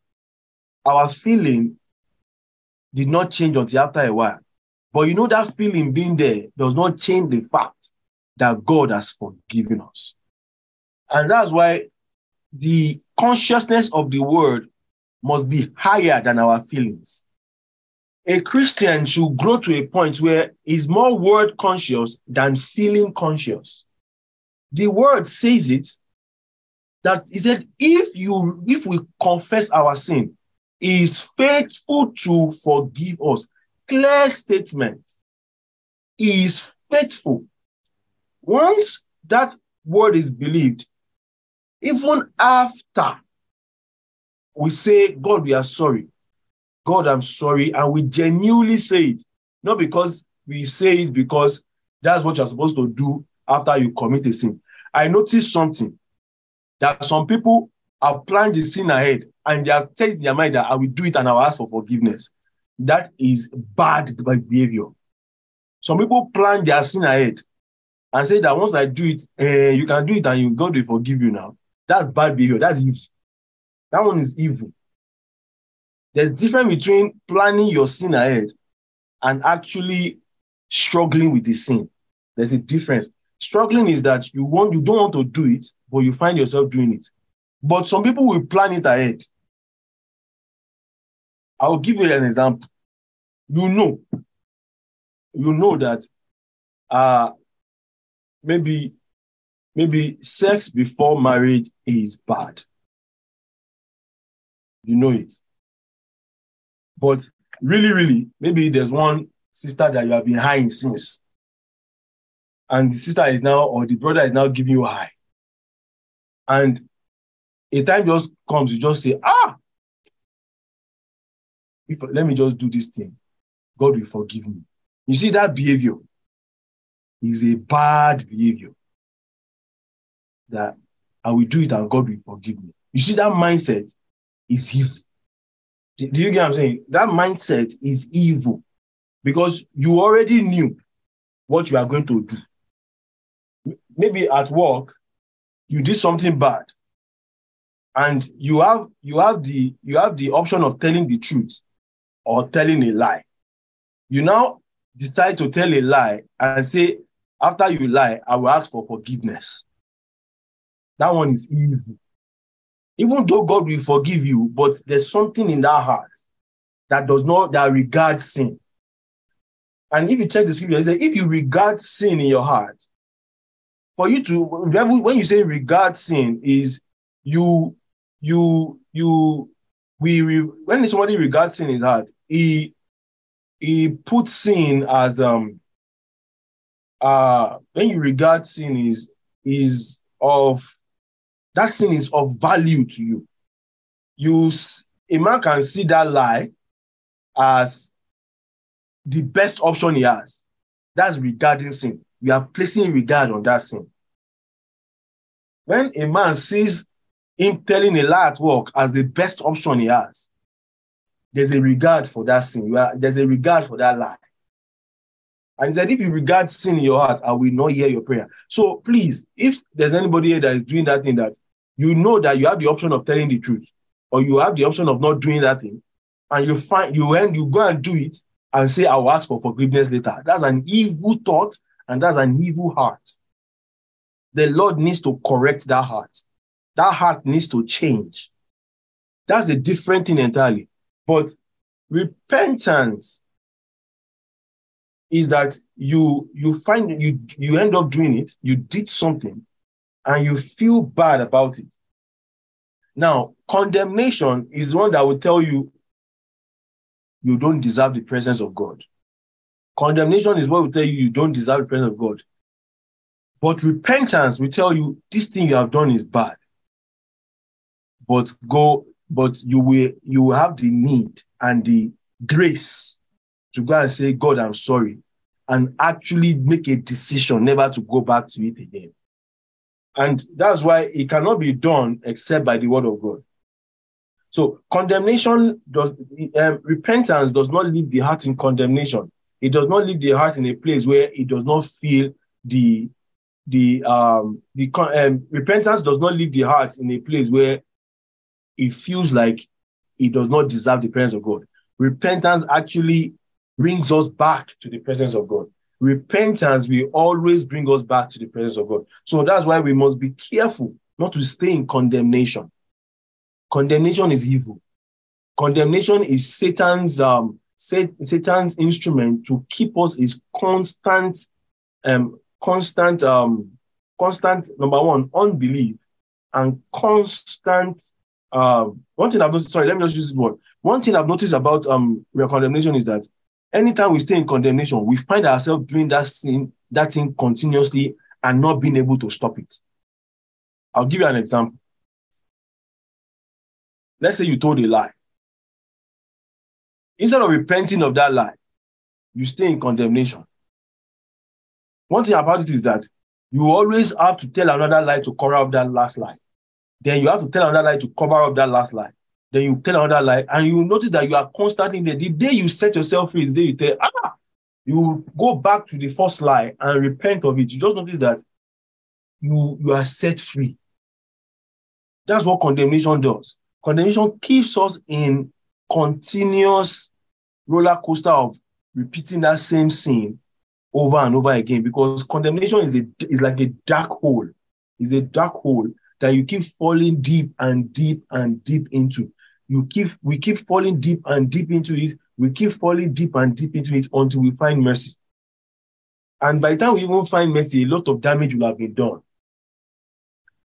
our feeling did not change until after a while. But you know that feeling being there does not change the fact that God has forgiven us. And that's why the consciousness of the word must be higher than our feelings. A Christian should grow to a point where he's more word conscious than feeling conscious. The word says it, that he said, if you, if we confess our sin, He is faithful to forgive us. Clear statement. He is faithful. Once that word is believed, even after we say, God, we are sorry. God, I'm sorry. And we genuinely say it. Not because we say it because that's what you're supposed to do after you commit a sin. I noticed something. That some people have planned the sin ahead and they have taken their mind that I will do it and I will ask for forgiveness. That is bad behavior. Some people plan their sin ahead and say that once I do it, eh, you can do it and God will forgive you now. That's bad behavior. That's evil. That one is evil. There's a difference between planning your sin ahead and actually struggling with the sin. There's a difference. Struggling is that you want, you don't want to do it, but you find yourself doing it. But some people will plan it ahead. I'll give you an example. You know, you know that uh, maybe, maybe sex before marriage is bad. You know it. But really, really, maybe there's one sister that you have been high in since. And the sister is now, or the brother is now giving you high. And a time just comes, you just say, ah, if, let me just do this thing. God will forgive me. You see, that behavior is a bad behavior. That I will do it and God will forgive me. You see, that mindset is evil. Do you get what I'm saying? That mindset is evil because you already knew what you are going to do. Maybe at work, you did something bad. And you have you have the you have the option of telling the truth or telling a lie. You now decide to tell a lie and say, after you lie, I will ask for forgiveness. That one is evil. Even though God will forgive you, but there's something in that heart that does not that regards sin. And if you check the scripture, it says if you regard sin in your heart, for you to when you say regard sin is you. You, you, we, we, when somebody regards sin in his heart, he, he puts sin as, um, uh, when you regard sin is, is of, that sin is of value to you. You, a man can see that lie as the best option he has. That's regarding sin. We are placing regard on that sin. When a man sees him telling a lie at work as the best option he has, there's a regard for that sin. There's a regard for that lie. And he said, if you regard sin in your heart, I will not hear your prayer. So please, if there's anybody here that is doing that thing that you know that you have the option of telling the truth, or you have the option of not doing that thing, and you find you end, you go and do it and say, I'll ask for forgiveness later. That's an evil thought, and that's an evil heart. The Lord needs to correct that heart. That heart needs to change. That's a different thing entirely. But repentance is that you you find you you end up doing it, you did something, and you feel bad about it. Now, condemnation is one that will tell you you don't deserve the presence of God. Condemnation is what will tell you you don't deserve the presence of God. But repentance will tell you this thing you have done is bad. But go, but you will you will have the need and the grace to go and say, God, I'm sorry, and actually make a decision never to go back to it again. And that's why it cannot be done except by the word of God. So condemnation does, um, repentance does not leave the heart in condemnation. It does not leave the heart in a place where it does not feel the, the, um, the, um, repentance does not leave the heart in a place where it feels like it does not deserve the presence of God. Repentance actually brings us back to the presence of God. Repentance will always bring us back to the presence of God. So that's why we must be careful not to stay in condemnation. Condemnation is evil. Condemnation is Satan's um Satan's instrument to keep us is constant, um, constant, um, constant. Number one, unbelief, and constant. Um, one thing I've noticed. Sorry, let me just use this word. One thing I've noticed about um real condemnation is that anytime we stay in condemnation, we find ourselves doing that sin, that thing continuously and not being able to stop it. I'll give you an example. Let's say you told a lie. Instead of repenting of that lie, you stay in condemnation. One thing about it is that you always have to tell another lie to cover up that last lie. Then you have to tell another lie to cover up that last lie. Then you tell another lie, and you notice that you are constantly there. The day you set yourself free, the day you tell, ah, you go back to the first lie and repent of it. You just notice that you, you are set free. That's what condemnation does. Condemnation keeps us in continuous roller coaster of repeating that same sin over and over again, because condemnation is a, is like a dark hole. It's a dark hole that you keep falling deep and deep and deep into. You keep, we keep falling deep and deep into it. We keep falling deep and deep into it until we find mercy. And by the time we even find mercy, a lot of damage will have been done.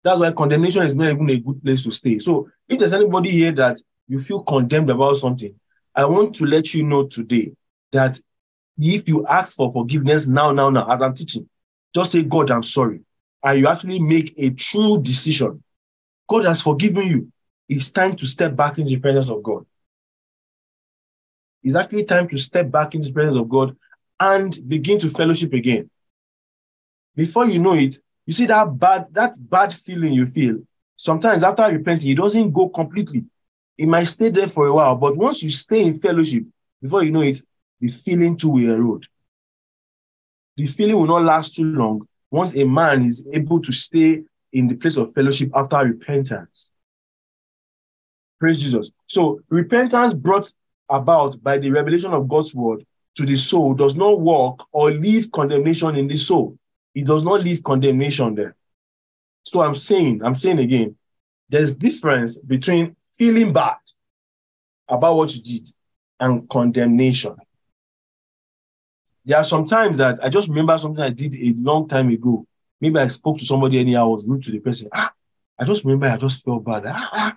That's why condemnation is not even a good place to stay. So if there's anybody here that you feel condemned about something, I want to let you know today that if you ask for forgiveness now, now, now, as I'm teaching, just say, God, I'm sorry. And you actually make a true decision. God has forgiven you. It's time to step back into the presence of God. It's actually time to step back into the presence of God and begin to fellowship again. Before you know it, you see that bad, that bad feeling you feel. Sometimes after repenting, it doesn't go completely. It might stay there for a while, but once you stay in fellowship, before you know it, the feeling too will erode. The feeling will not last too long once a man is able to stay in the place of fellowship after repentance. Praise Jesus. So repentance brought about by the revelation of God's word to the soul does not work or leave condemnation in the soul. It does not leave condemnation there. So I'm saying, I'm saying again, there's difference between feeling bad about what you did and condemnation. There are some times that I just remember something I did a long time ago. Maybe I spoke to somebody and I was rude to the person. Ah, I just remember I just felt bad. Ah, ah,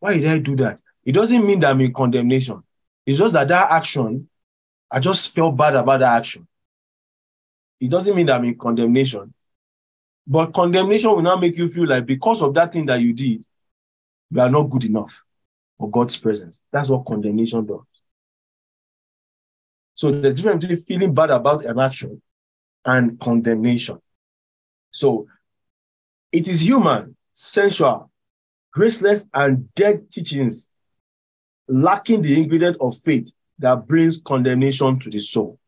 why did I do that? It doesn't mean that I'm in condemnation. It's just that that action, I just felt bad about that action. It doesn't mean that I'm in condemnation. But condemnation will now make you feel like because of that thing that you did, you are not good enough for God's presence. That's what condemnation does. So there's a difference between feeling bad about an action and condemnation. So it is human, sensual, graceless, and dead teachings lacking the ingredient of faith that brings condemnation to the soul.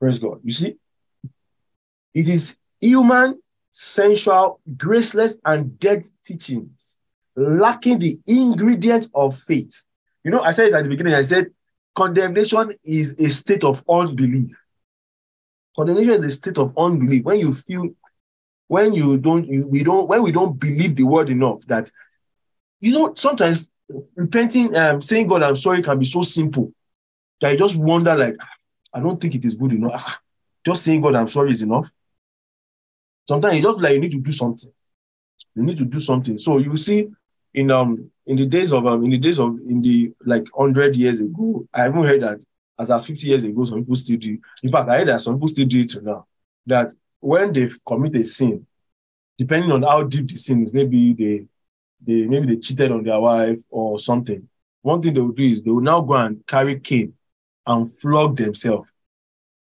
Praise God. You see, it is human, sensual, graceless, and dead teachings lacking the ingredient of faith. You know, I said at the beginning, I said condemnation is a state of unbelief. Condemnation is a state of unbelief. When you feel, when you don't, you, we don't, when we don't believe the word enough that, you know, sometimes repenting, um, saying, God, I'm sorry, can be so simple that you just wonder, like, I don't think it is good enough. Just saying, God, I'm sorry is enough. Sometimes you just like, you need to do something. You need to do something. So you see, in um in the days of um in the days of in the like hundred years ago, I haven't heard that as at fifty years ago, some people still do. In fact, I heard that some people still do it till now. That when they commit a sin, depending on how deep the sin is, maybe they they maybe they cheated on their wife or something. One thing they will do is they will now go and carry cane and flog themselves.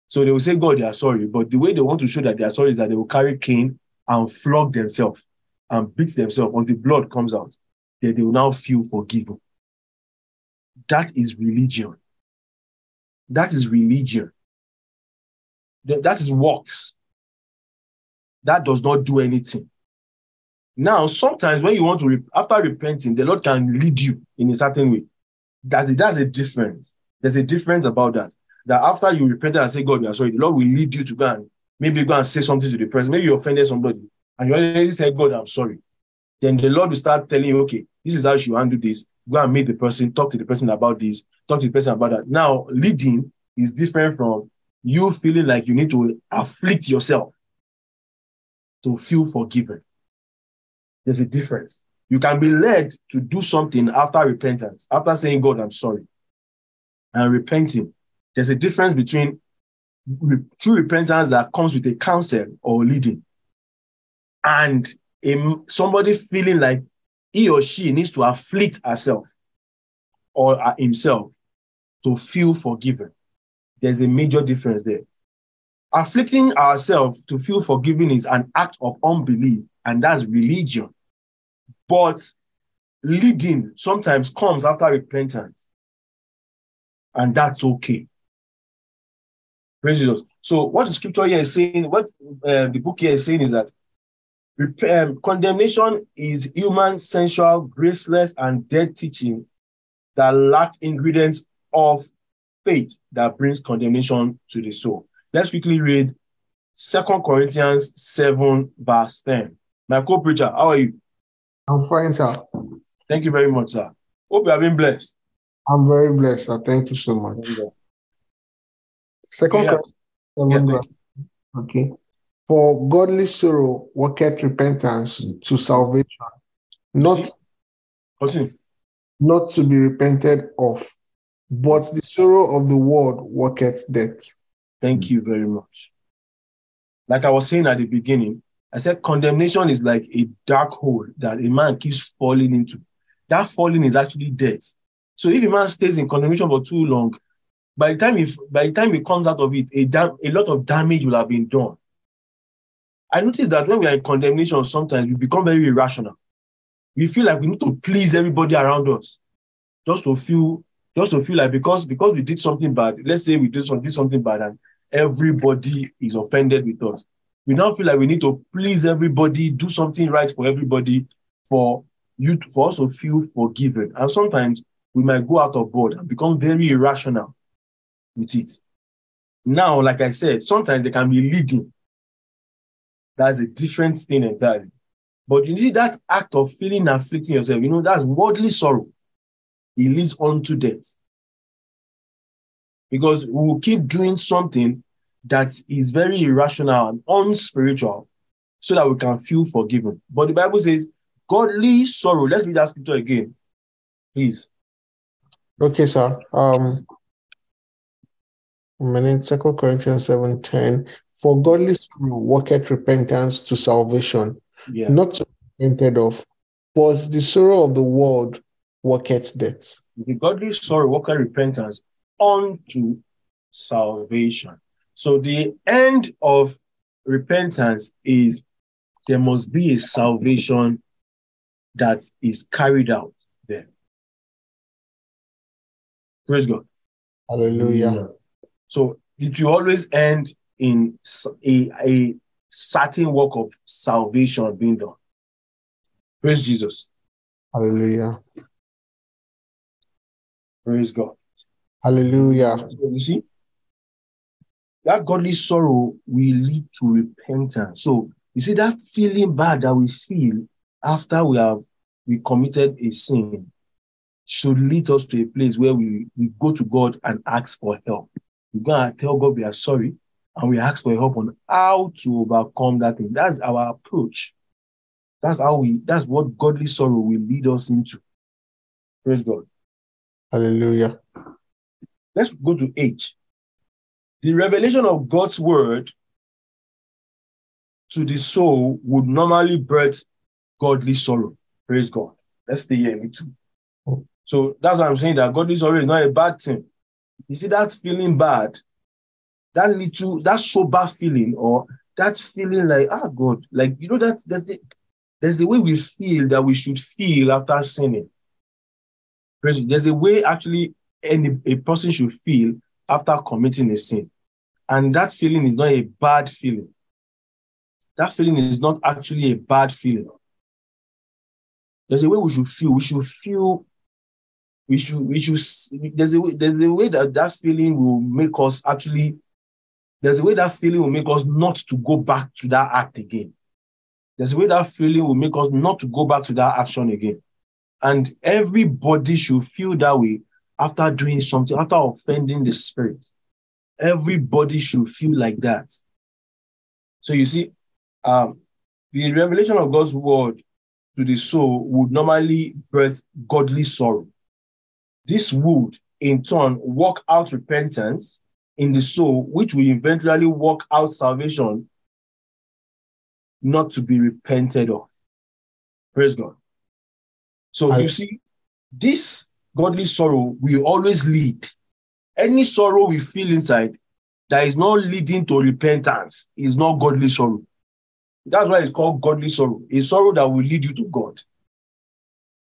So they will say, God, they are sorry. But the way they want to show that they are sorry is that they will carry cane and flog themselves and beat themselves until blood comes out. Then they will now feel forgiven. That is religion. That is religion. That is works. That does not do anything. Now, sometimes when you want to, after repenting, the Lord can lead you in a certain way. That's a, that's a difference. There's a difference about that. That after you repent and say, God, you are sorry, the Lord will lead you to go and maybe go and say something to the person. Maybe you offended somebody and you already said, God, I'm sorry. Then the Lord will start telling you, okay, this is how you handle this. Go and meet the person, talk to the person about this, talk to the person about that. Now, leading is different from you feeling like you need to afflict yourself to feel forgiven. There's a difference. You can be led to do something after repentance, after saying, God, I'm sorry, and repenting. There's a difference between true repentance that comes with a counsel or leading and a, somebody feeling like he or she needs to afflict herself or himself to feel forgiven. There's a major difference there. Afflicting ourselves to feel forgiven is an act of unbelief, and that's religion. But leading sometimes comes after repentance, and that's okay. Praise Jesus. So what the scripture here is saying, what uh, the book here is saying is that um, condemnation is human, sensual, graceless, and dead teaching that lack ingredients of faith that brings condemnation to the soul. Let's quickly read Second Corinthians seven, verse ten. My co-preacher, how are you? I'm fine, sir. Thank you very much, sir. Hope you have been blessed. I'm very blessed, sir. Thank you so much. You. Second yeah. Corinthians seven, yeah, okay. For godly sorrow worketh repentance mm-hmm. to salvation, not, not to be repented of, but the sorrow of the world worketh death. Thank mm-hmm. you very much. Like I was saying at the beginning, I said condemnation is like a dark hole that a man keeps falling into. That falling is actually death. So if a man stays in condemnation for too long, by the time he, by the time he comes out of it, a, dam- a lot of damage will have been done. I noticed that when we are in condemnation, sometimes we become very irrational. We feel like we need to please everybody around us, just to feel, just to feel like because because we did something bad. Let's say we did something, did something bad, and everybody is offended with us. We now feel like we need to please everybody, do something right for everybody, for you, to, for us to feel forgiven. And sometimes we might go out of board and become very irrational with it. Now, like I said, sometimes they can be leading. That's a different thing entirely. But you see that act of feeling afflicting yourself, you know, that's worldly sorrow. It leads on to death. Because we will keep doing something that is very irrational and unspiritual so that we can feel forgiven. But the Bible says, godly sorrow. Let's read that scripture again, please. Okay, sir. Um... Second Corinthians seven ten, for godly sorrow worketh repentance to salvation, yeah. not to be repented of, but the sorrow of the world worketh death. The godly sorrow worketh repentance unto salvation. So the end of repentance is there must be a salvation that is carried out there. Praise God. Hallelujah. Hallelujah. So it will always end in a, a certain work of salvation being done. Praise Jesus. Hallelujah. Praise God. Hallelujah. So you see, that godly sorrow will lead to repentance. So you see that feeling bad that we feel after we have we committed a sin should lead us to a place where we, we go to God and ask for help. We're going to tell God we are sorry and we ask for help on how to overcome that thing. That's our approach. That's how we, that's what godly sorrow will lead us into. Praise God. Hallelujah. Let's go to H. The revelation of God's word to the soul would normally birth godly sorrow. Praise God. Let's stay here, me too. Oh. So that's what I'm saying, that godly sorrow is not a bad thing. You see, that feeling bad, that little, that sober feeling, or that feeling like, ah, God, like, you know, that that's the, there's the way we feel that we should feel after sinning. Praise God. There's a way actually any, a person should feel after committing a sin. And that feeling is not a bad feeling. That feeling is not actually a bad feeling. There's a way we should feel. We should feel, we should, we should, there's a way, there's a way that that feeling will make us actually, there's a way that feeling will make us not to go back to that act again. There's a way that feeling will make us not to go back to that action again. And everybody should feel that way after doing something, after offending the Spirit. Everybody should feel like that. So you see, um, the revelation of God's word to the soul would normally birth godly sorrow. This would, in turn, work out repentance in the soul, which will eventually work out salvation not to be repented of. Praise God. So I, you see, this godly sorrow will always lead. Any sorrow we feel inside that is not leading to repentance is not godly sorrow. That's why it's called godly sorrow. A sorrow that will lead you to God.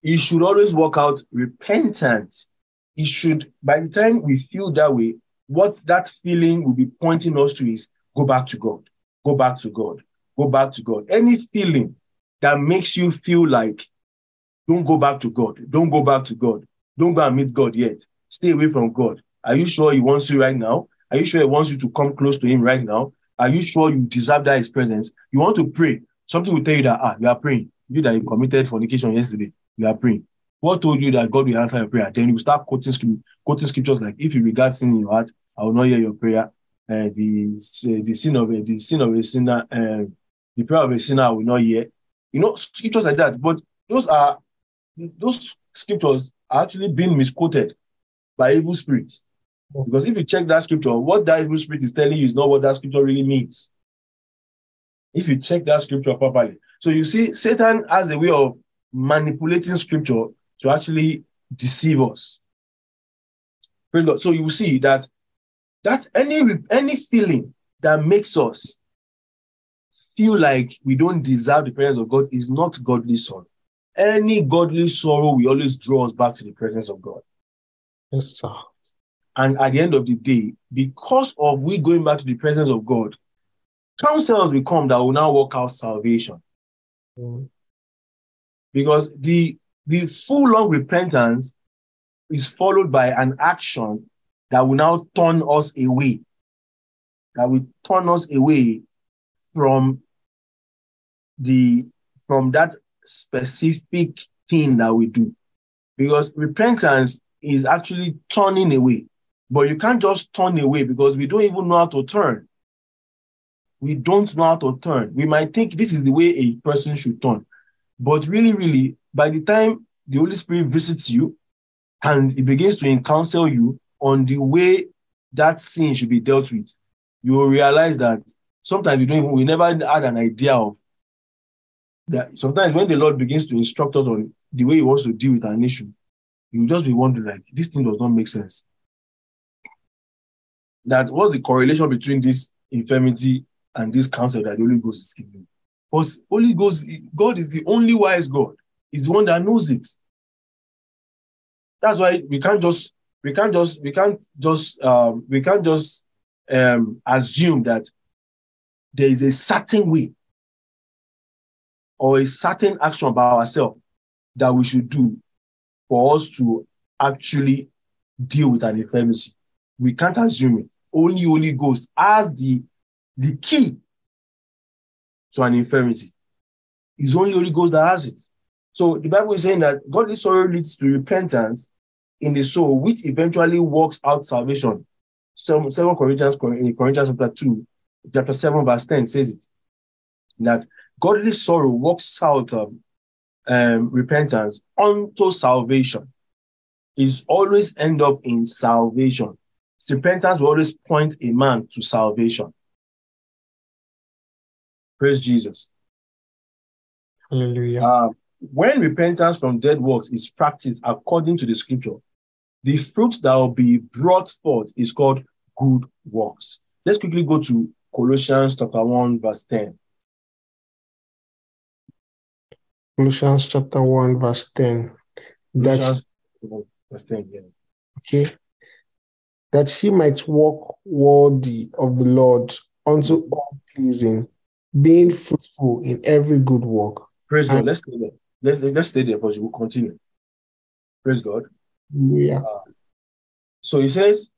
It should always work out repentance. It should, by the time we feel that way, what that feeling will be pointing us to is go back to God. Go back to God. Go back to God. Any feeling that makes you feel like don't go back to God. Don't go back to God. Don't go and meet God yet. Stay away from God. Are you sure he wants you right now? Are you sure he wants you to come close to him right now? Are you sure you deserve that his presence? You want to pray. Something will tell you that, ah, you are praying. You that you committed fornication yesterday, you are praying. What told you that God will answer your prayer? Then you start quoting, quoting scriptures like, if you regard sin in your heart, I will not hear your prayer. Uh, the, uh, the, sin of a, the sin of a sinner, uh, the prayer of a sinner I will not hear. You know, scriptures like that. But those are, those scriptures are actually being misquoted by evil spirits. Because if you check that scripture, what that evil spirit is telling you is not what that scripture really means. If you check that scripture properly. So you see, Satan has a way of manipulating scripture to actually deceive us. Praise God. So you see that, that any, any feeling that makes us feel like we don't deserve the presence of God is not godly sorrow. Any godly sorrow will always draw us back to the presence of God. Yes, sir. And at the end of the day, because of we going back to the presence of God, counselors will come that will now work out salvation. Mm-hmm. Because the, the full-on repentance is followed by an action that will now turn us away, that will turn us away from the from that specific thing that we do. Because repentance is actually turning away. But you can't just turn away because we don't even know how to turn. We don't know how to turn. We might think this is the way a person should turn. But really, really, by the time the Holy Spirit visits you and he begins to counsel you on the way that sin should be dealt with, you will realize that sometimes we don't even, we never had an idea of that. Sometimes when the Lord begins to instruct us on the way he wants to deal with an issue, you'll just be wondering, like, this thing does not make sense. That what's the correlation between this infirmity and this cancer that the Holy Ghost is giving? But Holy Ghost, God is the only wise God. He's the one that knows it. That's why we can't just, we can't just, we can't just, um, we can't just um, assume that there is a certain way or a certain action by ourselves that we should do for us to actually deal with an infirmity. We can't assume it. Only Holy Ghost as the, the key to an infirmity. It's only Holy Ghost that has it. So the Bible is saying that godly sorrow leads to repentance in the soul, which eventually works out salvation. Second Corinthians, Corinthians chapter two, chapter seven, verse ten says it. That godly sorrow works out um, um, repentance unto salvation. It's always end up in salvation. Repentance will always point a man to salvation. Praise Jesus. Hallelujah. Uh, when repentance from dead works is practiced according to the scripture, the fruit that will be brought forth is called good works. Let's quickly go to Colossians chapter one, verse ten. Colossians chapter one, verse ten. That's verse ten, yeah. Okay. That he might walk worthy of the Lord unto all pleasing, being fruitful in every good work. Praise and God. Let's stay there. Let's, let's stay there because we will continue. Praise God. Yeah. Uh, so he says,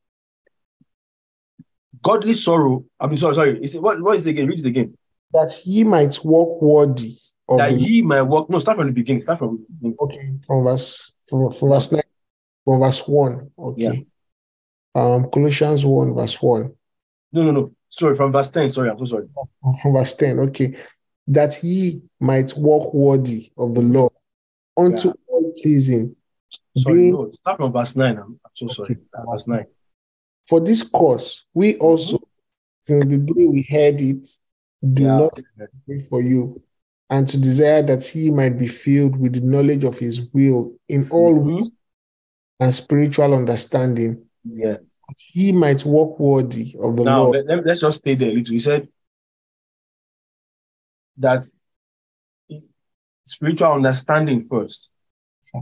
godly sorrow. I mean, sorry, sorry. It's, what, what is it again? Read it again. That he might walk worthy. Of that the... he might walk. No, start from the beginning. Start from the beginning. Okay. From verse, from, from verse nine, from verse one. Okay. Yeah. Um, Colossians one, verse one. No, no, no. Sorry, from verse ten. Sorry, I'm so sorry. From verse ten, okay. That ye might walk worthy of the Lord unto yeah. all pleasing. Sorry, being... no. Start from verse nine. I'm, I'm so okay. sorry. Verse nine. For this cause, we also, mm-hmm. since the day we heard it, do yeah. not pray for you, and to desire that he might be filled with the knowledge of his will in all mm-hmm. wisdom and spiritual understanding. Yes. That he might walk worthy of the now, Lord. Let, let's just stay there a little. He said that spiritual understanding first.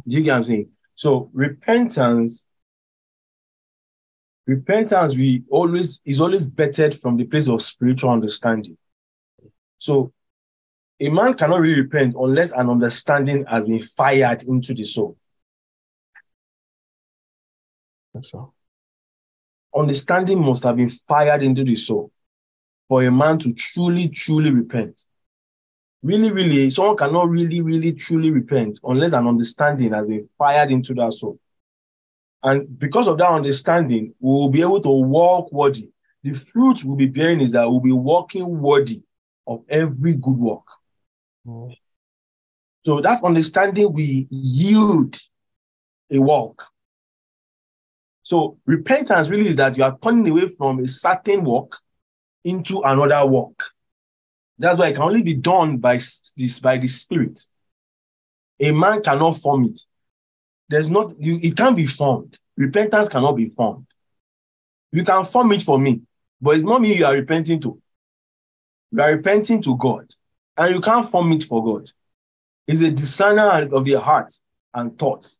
Do you get what I'm saying? So repentance, repentance we always is always bettered from the place of spiritual understanding. So a man cannot really repent unless an understanding has been fired into the soul. That's all. Understanding must have been fired into the soul for a man to truly, truly repent. Really, really, someone cannot really, really, truly repent unless an understanding has been fired into that soul. And because of that understanding, we will be able to walk worthy. The fruit we'll be bearing is that we'll be walking worthy of every good work. Mm. So that understanding we yield a walk. So repentance really is that you are turning away from a certain walk into another walk. That's why it can only be done by this by the Spirit. A man cannot form it. There's not you, it can't be formed. Repentance cannot be formed. You can form it for me, but it's not me you are repenting to. You are repenting to God, and you can't form it for God. It's a discerner of the heart and thoughts,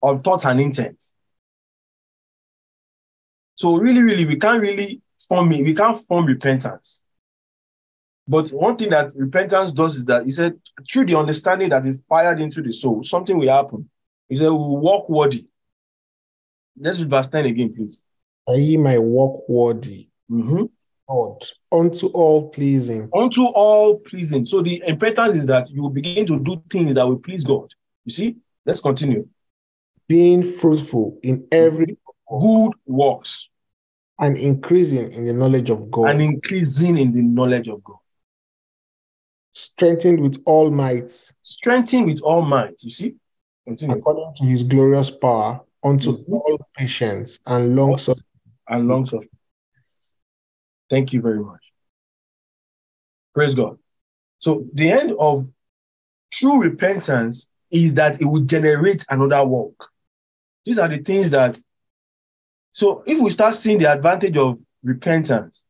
of thoughts and intent. So really, really, we can't really form it. We can't form repentance. But one thing that repentance does is that, he said, through the understanding that is fired into the soul, something will happen. He said, we will walk worthy. Let's read verse ten again, please. That ye might walk worthy. Mm-hmm. God, unto all pleasing. Unto all pleasing. So the repentance is that you will begin to do things that will please God. You see? Let's continue. Being fruitful in every good works. And increasing in the knowledge of God. And increasing in the knowledge of God. Strengthened with all might. Strengthened with all might, you see? Continue. According to his glorious power, unto mm-hmm. all patience and long suffering. And long suffering. Thank you very much. Praise God. So the end of true repentance is that it will generate another work. These are the things that So if we start seeing the advantage of repentance,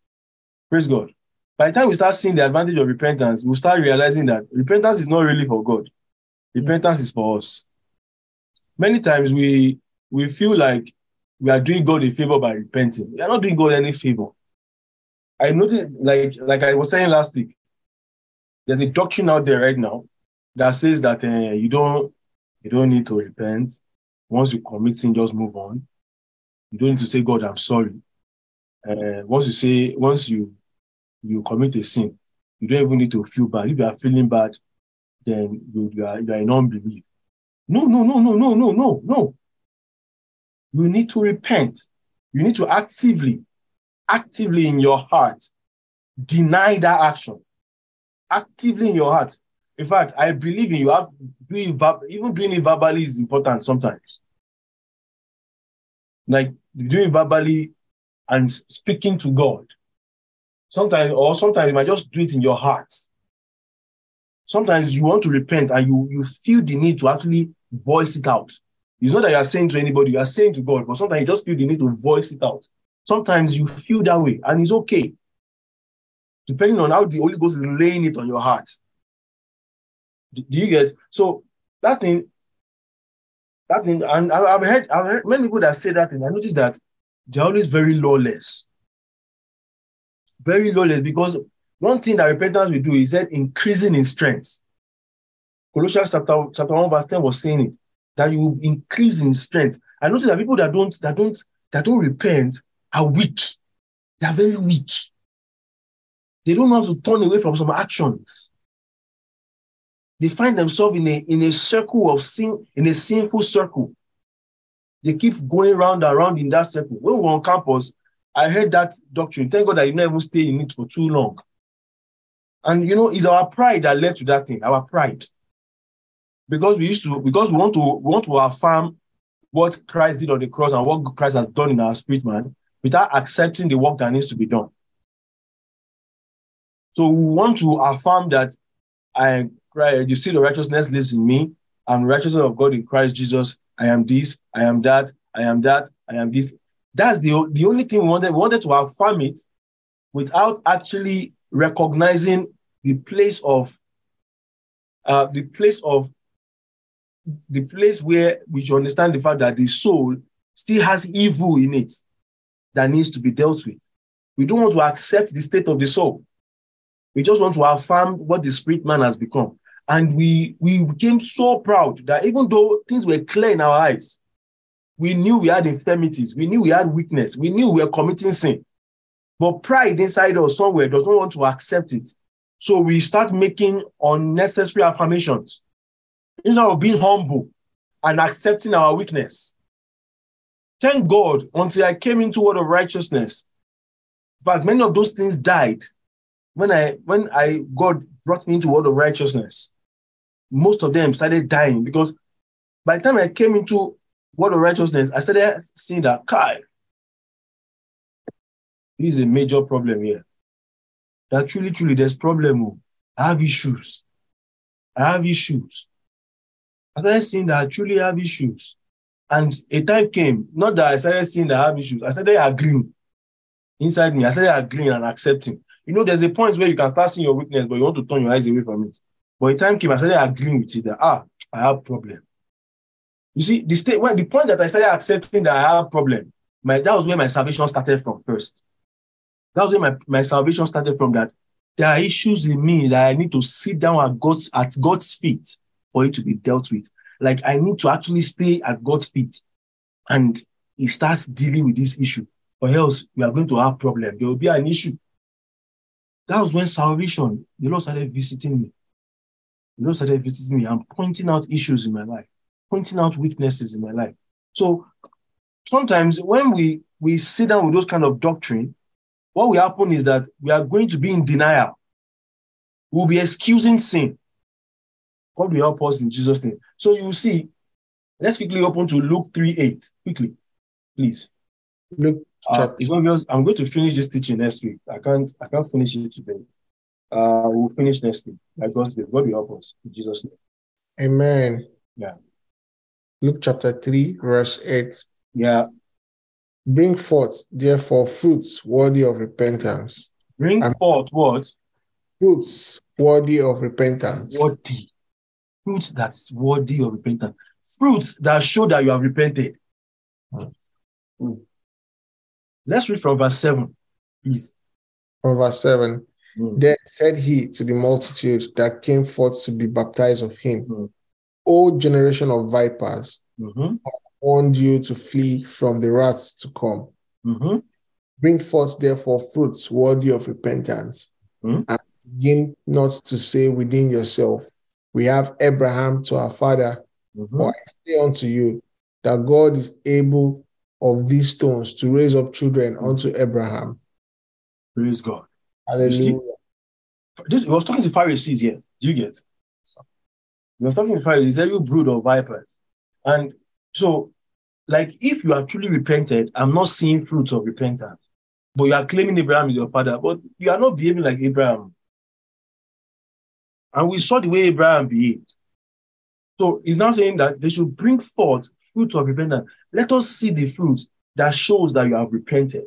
praise God, by the time we start seeing the advantage of repentance, we'll start realizing that repentance is not really for God. Repentance is for us. Many times we, we feel like we are doing God a favor by repenting. We are not doing God any favor. I noticed, like, like I was saying last week, there's a doctrine out there right now that says that uh, you don't You don't need to repent. Once you commit sin, just move on. You don't need to say, God, I'm sorry. Uh, once you say, once you you commit a sin, you don't even need to feel bad. If you are feeling bad, then you, you are you are in unbelief. No, no, no, no, no, no, no, no. You need to repent. You need to actively, actively in your heart, deny that action. Actively in your heart. In fact, I believe in you. Have doing, even doing it verbally is important sometimes. Like doing it verbally and speaking to God. Sometimes, or sometimes you might just do it in your heart. Sometimes you want to repent and you, you feel the need to actually voice it out. It's not that you are saying to anybody, you are saying to God, but sometimes you just feel the need to voice it out. Sometimes you feel that way, and it's okay. Depending on how the Holy Ghost is laying it on your heart. Do you get? So that thing, that thing, and I've heard, I've heard many people that say that thing. I noticed that they're always very lawless. Very lawless, because one thing that repentance will do is that increasing in strength. Colossians chapter, chapter one, verse ten was saying it, that you will increase in strength. I noticed that people that don't, that don't, that don't repent are weak. They are very weak. They don't know how to turn away from some actions. They find themselves in a, in a circle of sin, in a sinful circle. They keep going round and round in that circle. When we were on campus, I heard that doctrine. Thank God I didn't even stay in it for too long. And you know, it's our pride that led to that thing, our pride. Because we used to, because we want to we want to affirm what Christ did on the cross and what Christ has done in our spirit, man, without accepting the work that needs to be done. So we want to affirm that I Right, you see, the righteousness lives in me. I'm righteousness of God in Christ Jesus. I am this, I am that, I am that, I am this. That's the, the only thing we wanted. We wanted to affirm it without actually recognizing the place of uh, the place of the place where we should understand the fact that the soul still has evil in it that needs to be dealt with. We don't want to accept the state of the soul. We just want to affirm what the spirit man has become. And we, we became so proud that even though things were clear in our eyes, we knew we had infirmities, we knew we had weakness, we knew we were committing sin. But pride inside us somewhere doesn't want to accept it. So we start making unnecessary affirmations. Instead of being humble and accepting our weakness. Thank God, until I came into the word of righteousness, but many of those things died. When I, when I, God brought me into the world of righteousness, most of them started dying, because by the time I came into the world of righteousness, I started seeing that, Kai, this is a major problem here. That truly, truly, there's a problem. I have issues. I have issues. I started seeing that I truly have issues. And a time came, not that I started seeing that I have issues, I started agreeing inside me. I started agreeing and accepting. You know, there's a point where you can start seeing your weakness, but you want to turn your eyes away from it. But the time came, I started agreeing with it that, ah, I have a problem. You see, the state, well, the point that I started accepting that I have a problem, my, that was where my salvation started from first. That was where my, my salvation started from, that there are issues in me that I need to sit down at God's, at God's feet for it to be dealt with. Like, I need to actually stay at God's feet and He starts dealing with this issue. Or else, we are going to have a problem. There will be an issue. That was when salvation, the Lord started visiting me. The Lord started visiting me and pointing out issues in my life, pointing out weaknesses in my life. So sometimes when we, we sit down with those kind of doctrine, what will happen is that we are going to be in denial. We'll be excusing sin. God will help us in Jesus' name. So you see, let's quickly open to Luke three eight. Quickly, please. Luke. Uh, it's obvious. I'm going to finish this teaching next week. I can't. I can't finish it today. Uh, we'll finish next week. By God's grace, God will help us in Jesus' name. Amen. Yeah. Luke chapter three, verse eight. Yeah. Bring forth, therefore, fruits worthy of repentance. Bring and forth what? Fruits worthy of repentance. Worthy. Fruits that's worthy of repentance. Fruits that show that you have repented. Mm. Mm. Let's read from verse seven, please. From verse seven. Mm. Then said he to the multitude that came forth to be baptized of him, mm. O generation of vipers, mm-hmm. I warned you to flee from the wrath to come. Mm-hmm. Bring forth, therefore, fruits worthy of repentance, mm-hmm. and begin not to say within yourself, we have Abraham to our father, mm-hmm. for I say unto you that God is able of these stones to raise up children unto Abraham. Praise God. Hallelujah. See, this, he was talking to Pharisees here. Do you get? He was talking to Pharisees. He said, you brood of vipers. And so, like, if you are truly repented, I'm not seeing fruits of repentance. But you are claiming Abraham is your father, but you are not behaving like Abraham. And we saw the way Abraham behaved. So he's now saying that they should bring forth fruits of repentance. Let us see the fruits that shows that you have repented.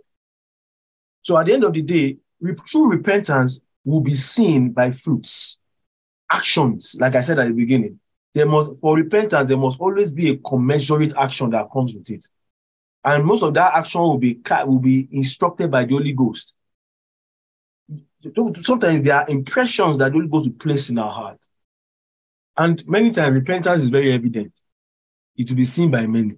So at the end of the day, true repentance will be seen by fruits, actions. Like I said at the beginning, there must for repentance there must always be a commensurate action that comes with it, and most of that action will be will be instructed by the Holy Ghost. Sometimes there are impressions that the Holy Ghost will place in our heart, and many times repentance is very evident. It will be seen by many.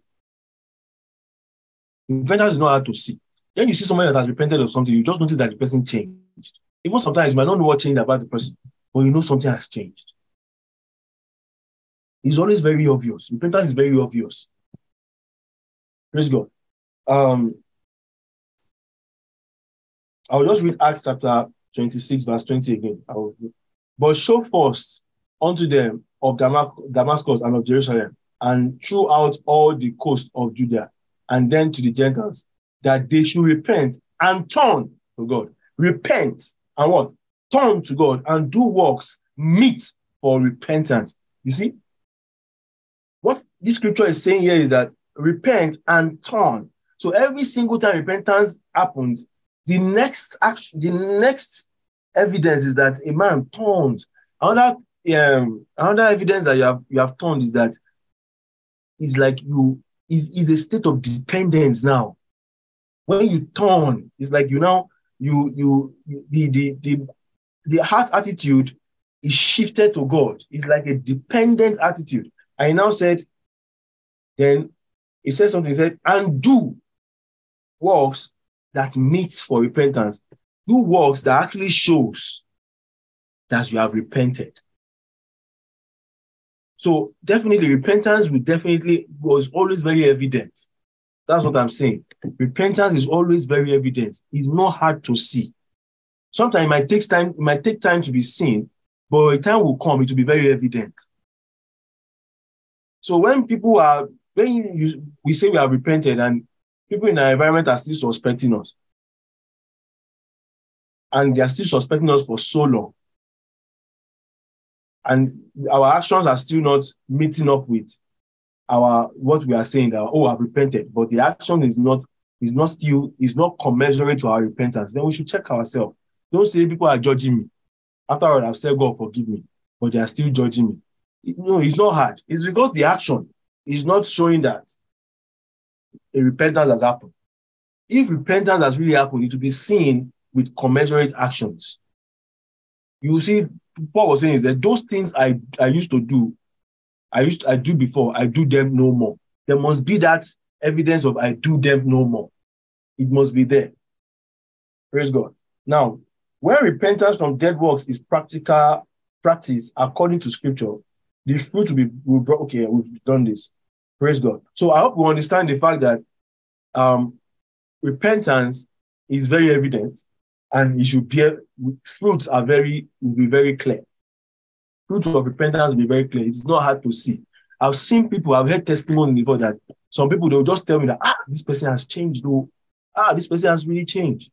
Repentance is not hard to see. Then you see someone that has repented of something, you just notice that the person changed. Even sometimes you might not know what changed about the person, but you know something has changed. It's always very obvious. Repentance is very obvious. Praise God. Um, I'll just read Acts chapter twenty-six, verse twenty again. I will, but show first unto them of Damascus and of Jerusalem, and throughout all the coast of Judea, and then to the Gentiles, that they should repent and turn to God. Repent and what? Turn to God and do works meet for repentance. You see? What this scripture is saying here is that repent and turn. So every single time repentance happens, the next action, the next evidence is that a man turns. Another, um, another evidence that you have you have turned is that it's like you is is a state of dependence now. When you turn, it's like you now you you the the the, the heart attitude is shifted to God. It's like a dependent attitude. I now said, then he said something, he said, and do works that meets for repentance. Do works that actually shows that you have repented. So definitely repentance will definitely was always very evident. That's what I'm saying. Repentance is always very evident. It's not hard to see. Sometimes it might take time, it might take time to be seen, but a time will come, it will be very evident. So when people are, when you, we say we have repented and people in our environment are still suspecting us, and they are still suspecting us for so long, and our actions are still not meeting up with our what we are saying, that oh, I've repented, but the action is not is not still is not commensurate to our repentance, then we should check ourselves. Don't say people are judging me. After all, I've said God forgive me, but they are still judging me. No, it's not hard. It's because the action is not showing that a repentance has happened. If repentance has really happened, it will be seen with commensurate actions. You see, Paul was saying is that those things I, I used to do, I used to, I do before, I do them no more. There must be that evidence of I do them no more. It must be there. Praise God. Now, when repentance from dead works is practical practice according to Scripture, the fruit will be will brought. Okay, we've done this. Praise God. So I hope we understand the fact that um, repentance is very evident, and it should bear fruits are very will be very clear. Fruits of repentance will be very clear. It's not hard to see. I've seen people. I've heard testimony before that some people they'll just tell me that ah, this person has changed though. Ah, this person has really changed.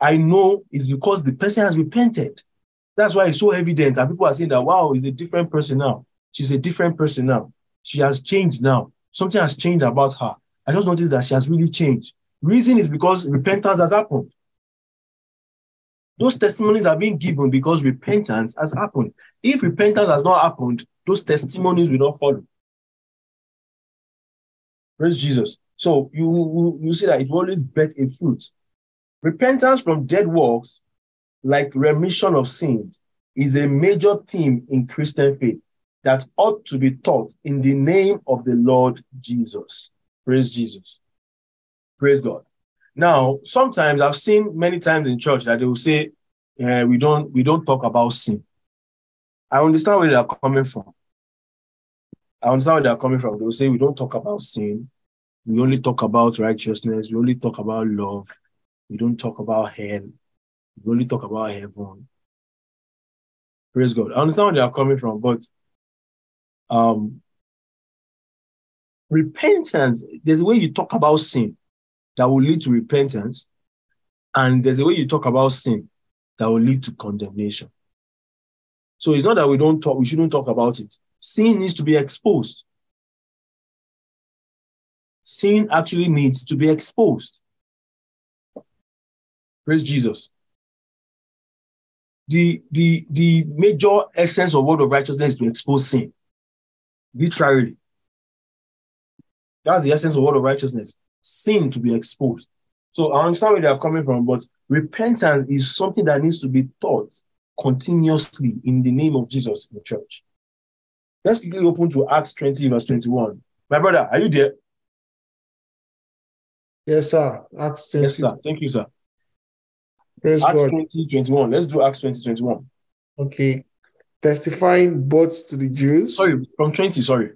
I know it's because the person has repented. That's why it's so evident, and people are saying that wow, he's a different person now. She's a different person now. She has changed now. Something has changed about her. I just noticed that she has really changed. Reason is because repentance has happened. Those testimonies are being given because repentance has happened. If repentance has not happened, those testimonies will not follow. Praise Jesus. So you, you see that it always bears a fruit. Repentance from dead works, like remission of sins, is a major theme in Christian faith. that ought to be taught in the name of the Lord Jesus. Praise Jesus. Praise God. Now, sometimes I've seen many times in church that they will say, eh, we don't, we don't talk about sin. I understand where they are coming from. I understand where they are coming from. They will say, we don't talk about sin. We only talk about righteousness. We only talk about love. We don't talk about hell. We only talk about heaven. Praise God. I understand where they are coming from, but um, repentance, there's a way you talk about sin that will lead to repentance, and there's a way you talk about sin that will lead to condemnation. So it's not that we don't talk, we shouldn't talk about it. Sin needs to be exposed. Sin actually needs to be exposed. Praise Jesus. The, the, the major essence of word of righteousness is to expose sin. Literally. That's the essence of word of righteousness. Sin to be exposed. So I understand where they are coming from, but repentance is something that needs to be taught continuously in the name of Jesus in the church. Let's quickly open to Acts twenty, verse twenty-one. My brother, are you there? Yes, sir. Acts twenty. Yes, sir. Thank you, sir. Praise Acts God. twenty, twenty-one. Let's do Acts twenty, twenty-one. Okay. Testifying both to the Jews. Sorry, from twenty, sorry.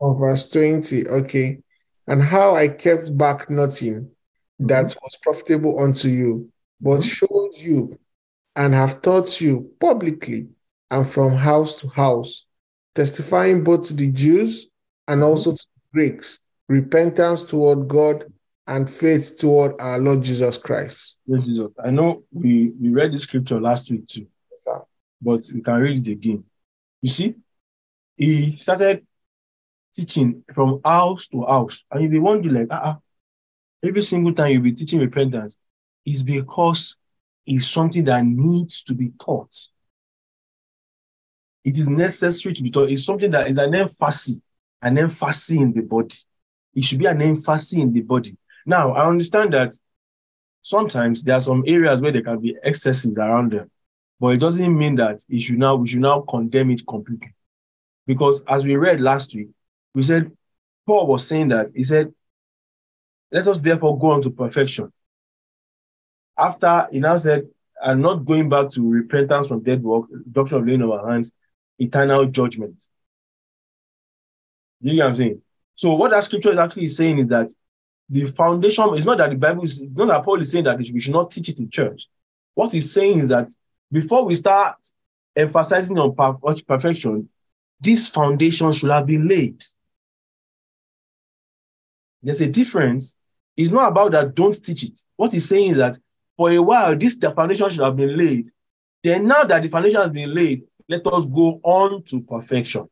Of verse twenty, okay. And how I kept back nothing that mm-hmm. was profitable unto you, but mm-hmm. showed you and have taught you publicly and from house to house, testifying both to the Jews and also to the Greeks, repentance toward God and faith toward our Lord Jesus Christ. Yes, Jesus. I know we, we read the scripture last week too, yes, sir. But we can read it again. You see, he started teaching from house to house. And you'll be wondering, like, uh-uh. every single time you'll be teaching repentance is because it's something that needs to be taught. It is necessary to be taught. It's something that is an emphasis, an emphasis in the body. It should be an emphasis in the body. Now, I understand that sometimes there are some areas where there can be excesses around them, but it doesn't mean that it should now, we should now condemn it completely. Because as we read last week, we said, Paul was saying that, he said, let us therefore go on to perfection. After, he now said, and not going back to repentance from dead work, doctrine of laying of our hands, eternal judgment. You know what I'm saying? So what that scripture is actually saying is that the foundation, it's not that the Bible is, it's not that Paul is saying that we should not teach it in church. What he's saying is that before we start emphasizing on per- perfection, this foundation should have been laid. There's a difference. It's not about that don't teach it. What he's saying is that for a while, this the foundation should have been laid. Then now that the foundation has been laid, let us go on to perfection.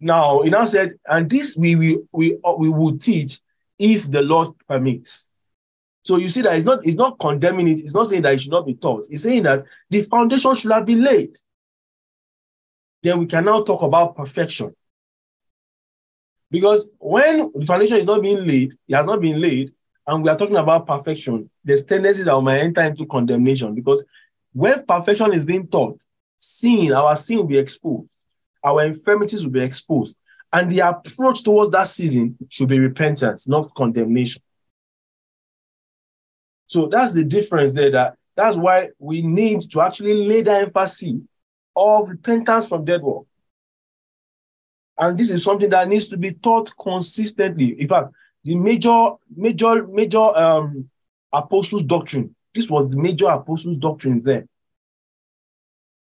Now, he now said, and this we will we, we will teach if the Lord permits. So you see that it's not, it's not condemning it. It's not saying that it should not be taught. It's saying that the foundation should have been laid. Then we can now talk about perfection. Because when the foundation is not being laid, it has not been laid, and we are talking about perfection, there's tendency that we might enter into condemnation. Because when perfection is being taught, sin, our sin will be exposed. Our infirmities will be exposed. And the approach towards that season should be repentance, not condemnation. So that's the difference there. That, that's why we need to actually lay the emphasis of repentance from dead work. And this is something that needs to be taught consistently. In fact, the major, major, major um, apostles' doctrine, this was the major apostles' doctrine there.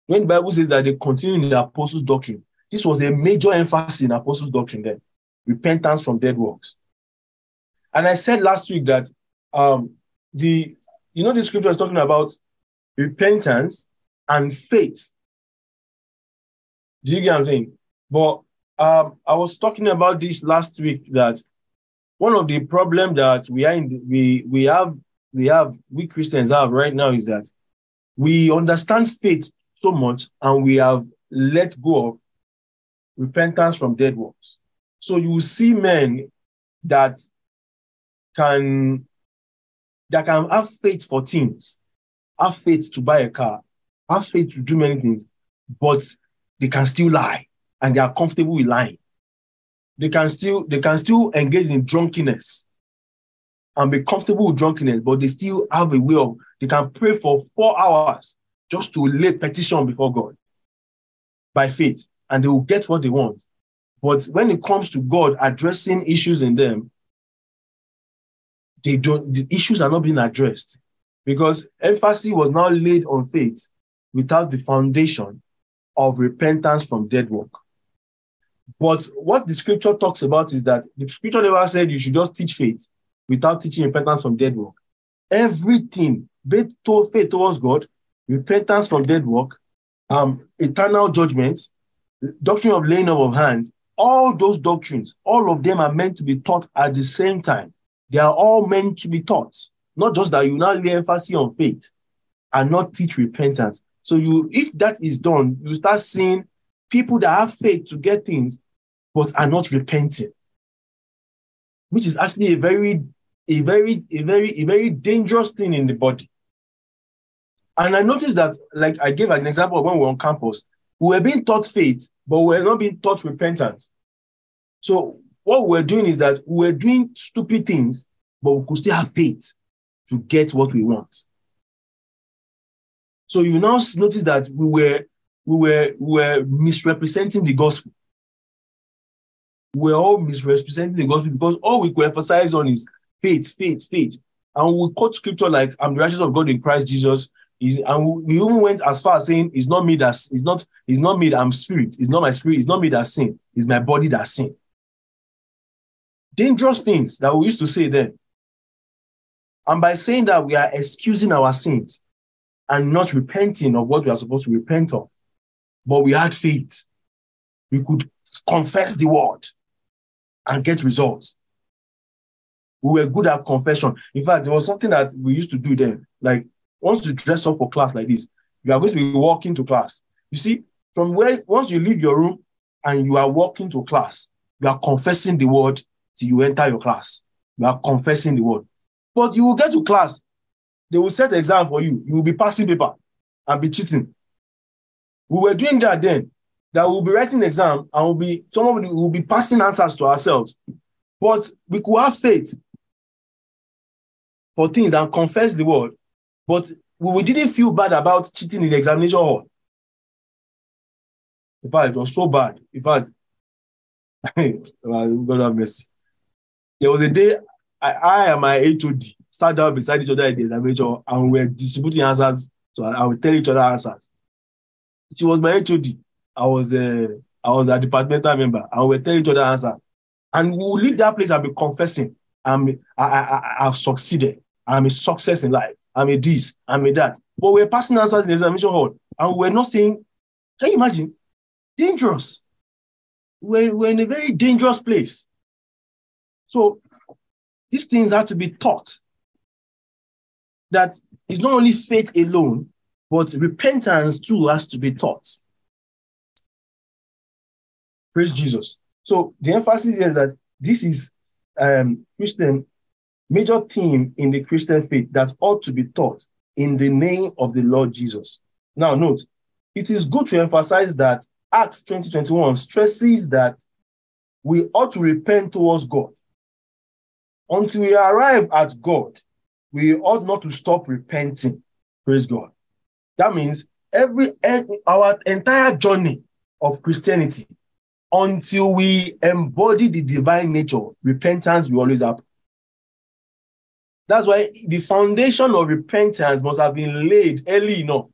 When the Bible says that they continue in the apostles' doctrine, this was a major emphasis in apostles' doctrine then, repentance from dead works. And I said last week that um, the, you know, the scripture is talking about repentance and faith. Do you get what I'm saying? But um, I was talking about this last week that one of the problems that we are in the, we we have we have we Christians have right now is that we understand faith so much and we have let go of repentance from dead works. So you will see men that can, that can have faith for things, have faith to buy a car, have faith to do many things, but they can still lie. and they are comfortable with lying. They can still, they can still engage in drunkenness and be comfortable with drunkenness, but they still have a way of, they can pray for four hours just to lay petition before God by faith, and they will get what they want. But when it comes to God addressing issues in them, they don't, the issues are not being addressed because emphasis was now laid on faith without the foundation of repentance from dead work. But what the scripture talks about is that the scripture never said you should just teach faith without teaching repentance from dead work. Everything, faith towards God, repentance from dead work, um, eternal judgment, doctrine of laying up of hands, all those doctrines, all of them are meant to be taught at the same time. They are all meant to be taught. Not just that you now lay emphasis on faith and not teach repentance. So you, if that is done, you start seeing people that have faith to get things but are not repenting, which is actually a very, a very, a very, a very dangerous thing in the body. And I noticed that, like I gave an example of when we were on campus, we were being taught faith, but we were not being taught repentance. So what we're doing is that we're doing stupid things, but we could still have faith to get what we want. So you now notice that we were, we were, we were misrepresenting the gospel. We're all misrepresenting the gospel because all we could emphasize on is faith, faith, faith. And we quote scripture like, I'm the righteousness of God in Christ Jesus. Is, and we even went as far as saying, it's not me that's, it's not, it's not me that I'm spirit. It's not my spirit. It's not me that's sin. It's my body that's sin. Dangerous things that we used to say then. And by saying that, we are excusing our sins and not repenting of what we are supposed to repent of. But we had faith. We could confess the word and get results. We were good at confession. In fact, there was something that we used to do then. Like, once you dress up for class like this, you are going to be walking to class. You see, from where, once you leave your room and you are walking to class, you are confessing the word till you enter your class. You are confessing the word. But you will get to class. They will set the exam for you. You will be passing paper and be cheating. We were doing that then. That we'll be writing exam and we'll be, some of will be passing answers to ourselves. But we could have faith for things and confess the word. But we didn't feel bad about cheating in the examination hall. In fact, it was so bad. In fact, God have mercy. There was a day I, I and my H O D sat down beside each other in the examination hall and we were distributing answers. So I would tell each other answers. She was my H O D. I was a, I was a departmental member. And we were telling each other answers. And we would leave that place and be confessing. I'm, I, I, I, I've succeeded. I'm a success in life. I'm a this, I'm a that. But we're passing answers in the examination hall and we're not saying, can you imagine? Dangerous. We're, we're in a very dangerous place. So these things have to be taught. That it's not only faith alone, but repentance too has to be taught. Praise Jesus. So the emphasis is that this is um, Christian. Major theme in the Christian faith that ought to be taught in the name of the Lord Jesus. Now, note, it is good to emphasize that Acts twenty twenty-one stresses that we ought to repent towards God. Until we arrive at God, we ought not to stop repenting. Praise God. That means every our entire journey of Christianity, until we embody the divine nature, repentance will always happen. That's why the foundation of repentance must have been laid early enough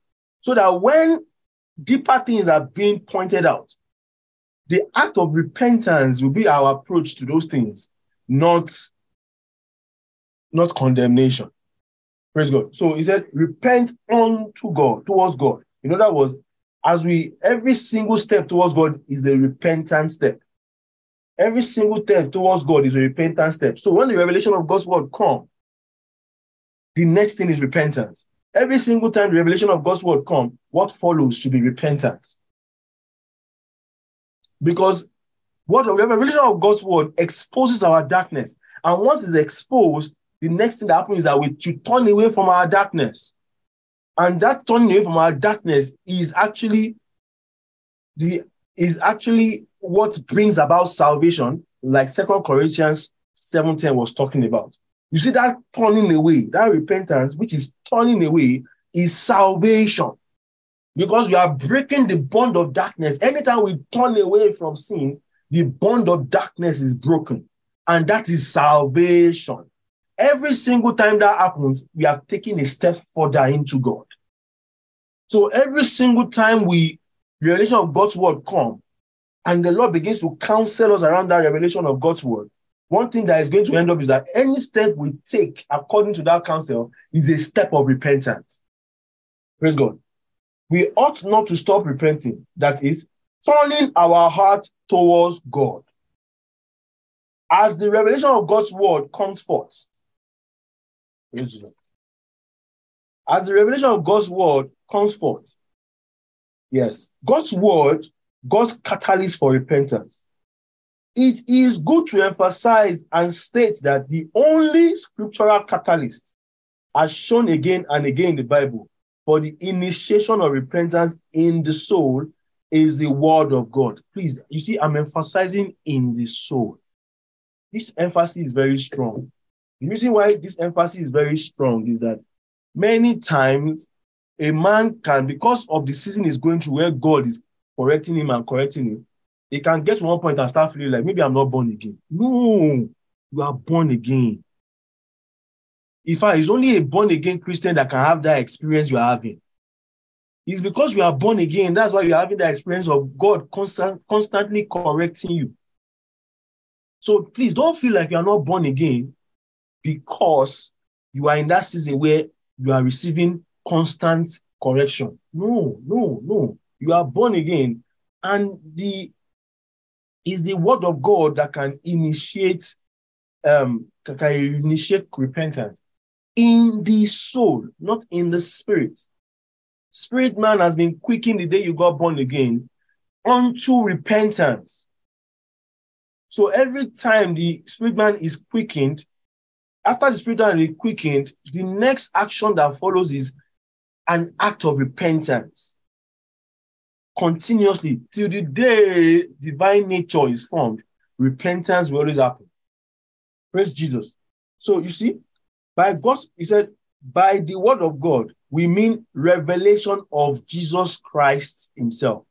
so that when deeper things are being pointed out, the act of repentance will be our approach to those things, not, not condemnation. Praise God. So he said, repent unto God, towards God. In other words, as we, every single step towards God is a repentant step. Every single step towards God is a repentant step. So when the revelation of God's word comes, the next thing is repentance. Every single time the revelation of God's word comes, what follows should be repentance. Because what the revelation of God's word exposes our darkness. And once it's exposed, the next thing that happens is that we turn away from our darkness. And that turning away from our darkness is actually the is actually what brings about salvation, like Second Corinthians seven ten was talking about. You see, that turning away, that repentance, which is turning away, is salvation. Because we are breaking the bond of darkness. Anytime we turn away from sin, the bond of darkness is broken. And that is salvation. Every single time that happens, we are taking a step further into God. So every single time we, revelation of God's word comes, and the Lord begins to counsel us around that revelation of God's word, one thing that is going to end up is that any step we take according to that counsel is a step of repentance. Praise God. We ought not to stop repenting. That is, turning our heart towards God. As the revelation of God's word comes forth, as the revelation of God's word comes forth, yes, God's word, God's catalyst for repentance. It is good to emphasize and state that the only scriptural catalyst, as shown again and again in the Bible, for the initiation of repentance in the soul is the word of God. Please, you see, I'm emphasizing in the soul. This emphasis is very strong. The reason why this emphasis is very strong is that many times a man can, because of the season he's going through where God is correcting him and correcting him, he can get to one point and start feeling like, maybe I'm not born again. No, you are born again. In fact, it's only a born-again Christian that can have that experience you are having. It's because you are born again, that's why you're having that experience of God constant, constantly correcting you. So please don't feel like you are not born again because you are in that season where you are receiving constant correction. No, no, no. You are born again. And the is the word of God that can initiate, um, that can initiate repentance in the soul, not in the spirit. Spirit man has been quickened the day you got born again unto repentance. So every time the spirit man is quickened, after the spirit man is quickened, the next action that follows is an act of repentance. Continuously, till the day divine nature is formed, repentance will always happen. Praise Jesus. So you see, by God's, he said, by the word of God, we mean revelation of Jesus Christ himself,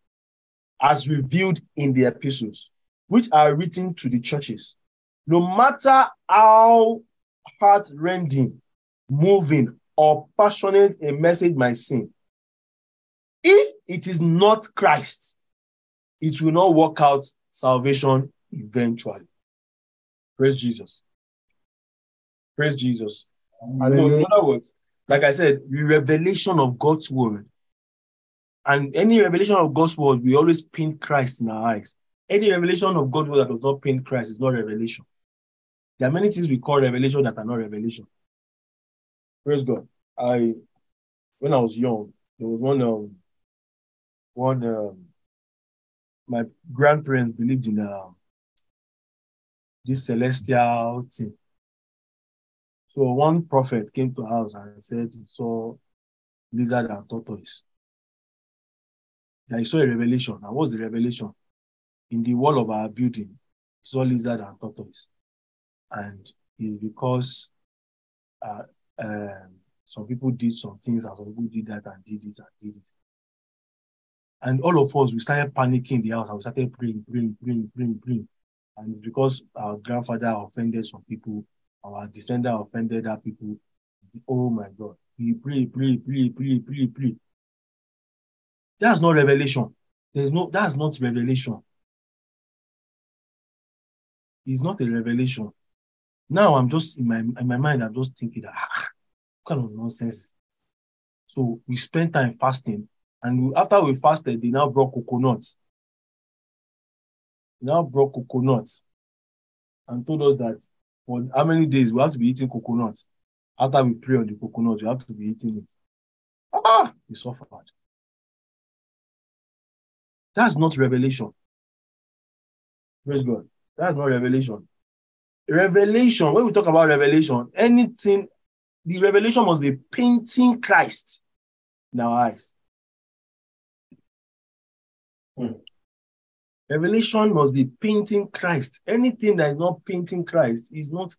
as revealed in the epistles, which are written to the churches. No matter how heart-rending, moving, or passionate a message might seem, if it is not Christ, it will not work out salvation eventually. Praise Jesus. Praise Jesus. So in other words, like I said, the revelation of God's word. And any revelation of God's word, we always paint Christ in our eyes. Any revelation of God's word that does not paint Christ is not revelation. There are many things we call revelation that are not revelation. Praise God. I, when I was young, there was one, um, one, um, my grandparents believed in uh, this celestial thing. So one prophet came to our house and said he saw lizard and tortoise. And he saw a revelation. And what's the revelation? In the wall of our building, he saw lizard and tortoise. And it's because uh, uh, some people did some things and some people did that and did this and did this. And all of us, we started panicking in the house and we started praying, praying, praying, praying, praying. And because our grandfather offended some people, our descendant offended our people, oh my God, we pray, pray, pray, pray, pray, pray. That's not revelation. There's no, that's not revelation. It's not a revelation. Now I'm just, in my in my mind, I'm just thinking, ah, what kind of nonsense. So we spent time fasting. And we, after we fasted, they now brought coconuts. They now brought coconuts and told us that for how many days we have to be eating coconuts. After we pray on the coconuts, we have to be eating it. Ah, we suffered. That's not revelation. Praise God. That's not revelation. Revelation, when we talk about revelation, anything, the revelation must be painting Christ in our eyes. Hmm. Revelation must be painting Christ. Anything that is not painting Christ is not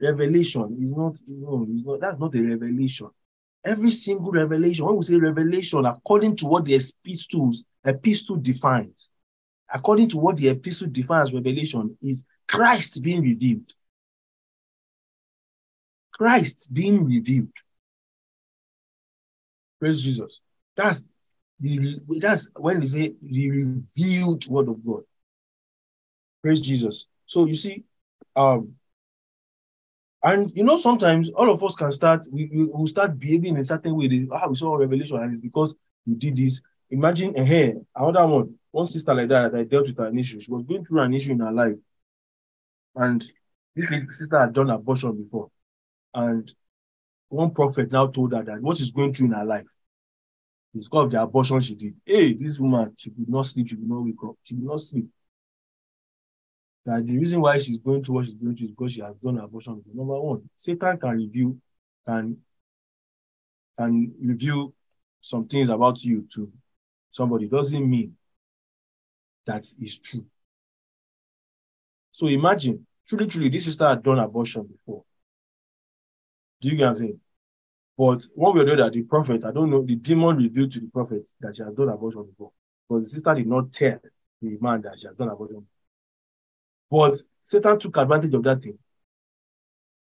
revelation. Is not, no, it's not, that's not a revelation. Every single revelation, when we say revelation, according to what the epistles, epistle defines, according to what the epistle defines revelation, is Christ being revealed. Christ being revealed. Praise Jesus. That's the, that's when they say the revealed word of God. Praise Jesus. So you see, um, and you know, sometimes all of us can start, we we we'll start behaving in a certain way. Ah, we saw revelation, and it's because we did this. Imagine hey, another one, one sister like that, that I dealt with an issue. She was going through an issue in her life, and this sister had done abortion before, and one prophet now told her that what is going through in her life is because of the abortion she did. Hey, this woman, she could not sleep, she could not wake up, she could not sleep. That the reason why she's going through what she's going through is because she has done abortion. Number one, Satan can reveal, can, can reveal some things about you to somebody. Doesn't mean that is true. So imagine, truly, truly, this sister had done abortion before. Do you get what I'm saying? But one way or the other, the prophet, I don't know, the demon revealed to the prophet that she has done abortion before. But the sister did not tell the man that she has done abortion. But Satan took advantage of that thing,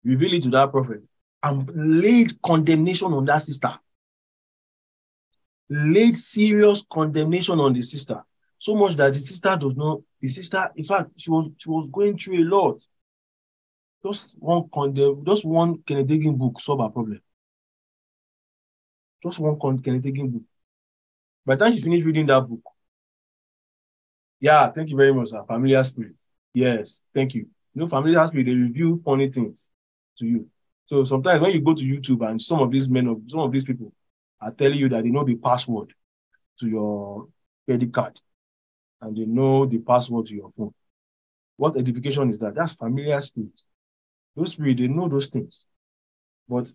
revealed it to that prophet, and laid condemnation on that sister. Laid serious condemnation on the sister. So much that the sister does not, the sister, in fact, she was she was going through a lot. Just one condemn, just one Kenneth Hagin book solve her problem. Just one Kenneth Hagin book. By the time she finished reading that book, yeah, thank you very much, sir. Familiar spirit. Yes, thank you. You know, familiar spirit, they reveal funny things to you. So sometimes when you go to YouTube and some of these men, of some of these people are telling you that they know the password to your credit card and they know the password to your phone. What edification is that? That's familiar spirit. Those spirit, they know those things. But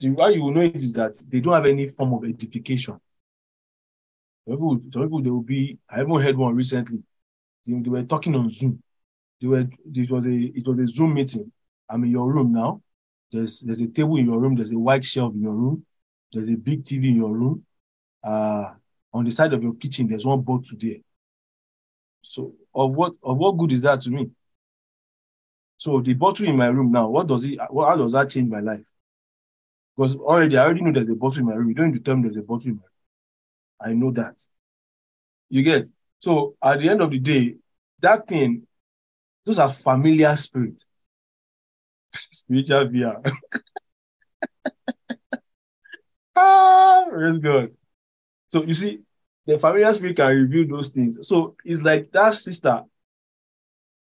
the why you will know it is that they don't have any form of edification. Some people, some people they will be, I even heard one recently. They, they were talking on Zoom. They were, it was a it was a Zoom meeting. I'm in your room now. There's there's a table in your room, there's a white shelf in your room, there's a big T V in your room. Uh on the side of your kitchen, there's one bottle there. So of what of what good is that to me? So the bottle in my room now, what does it what, how does that change my life? Because already I already know there's a bottle in my room. You don't need to tell me there's a bottle in my room. I know that. You get. So at the end of the day, that thing, those are familiar spirit. Spiritual V R. Ah, praise God. So you see, the familiar spirit can reveal those things. So it's like that sister,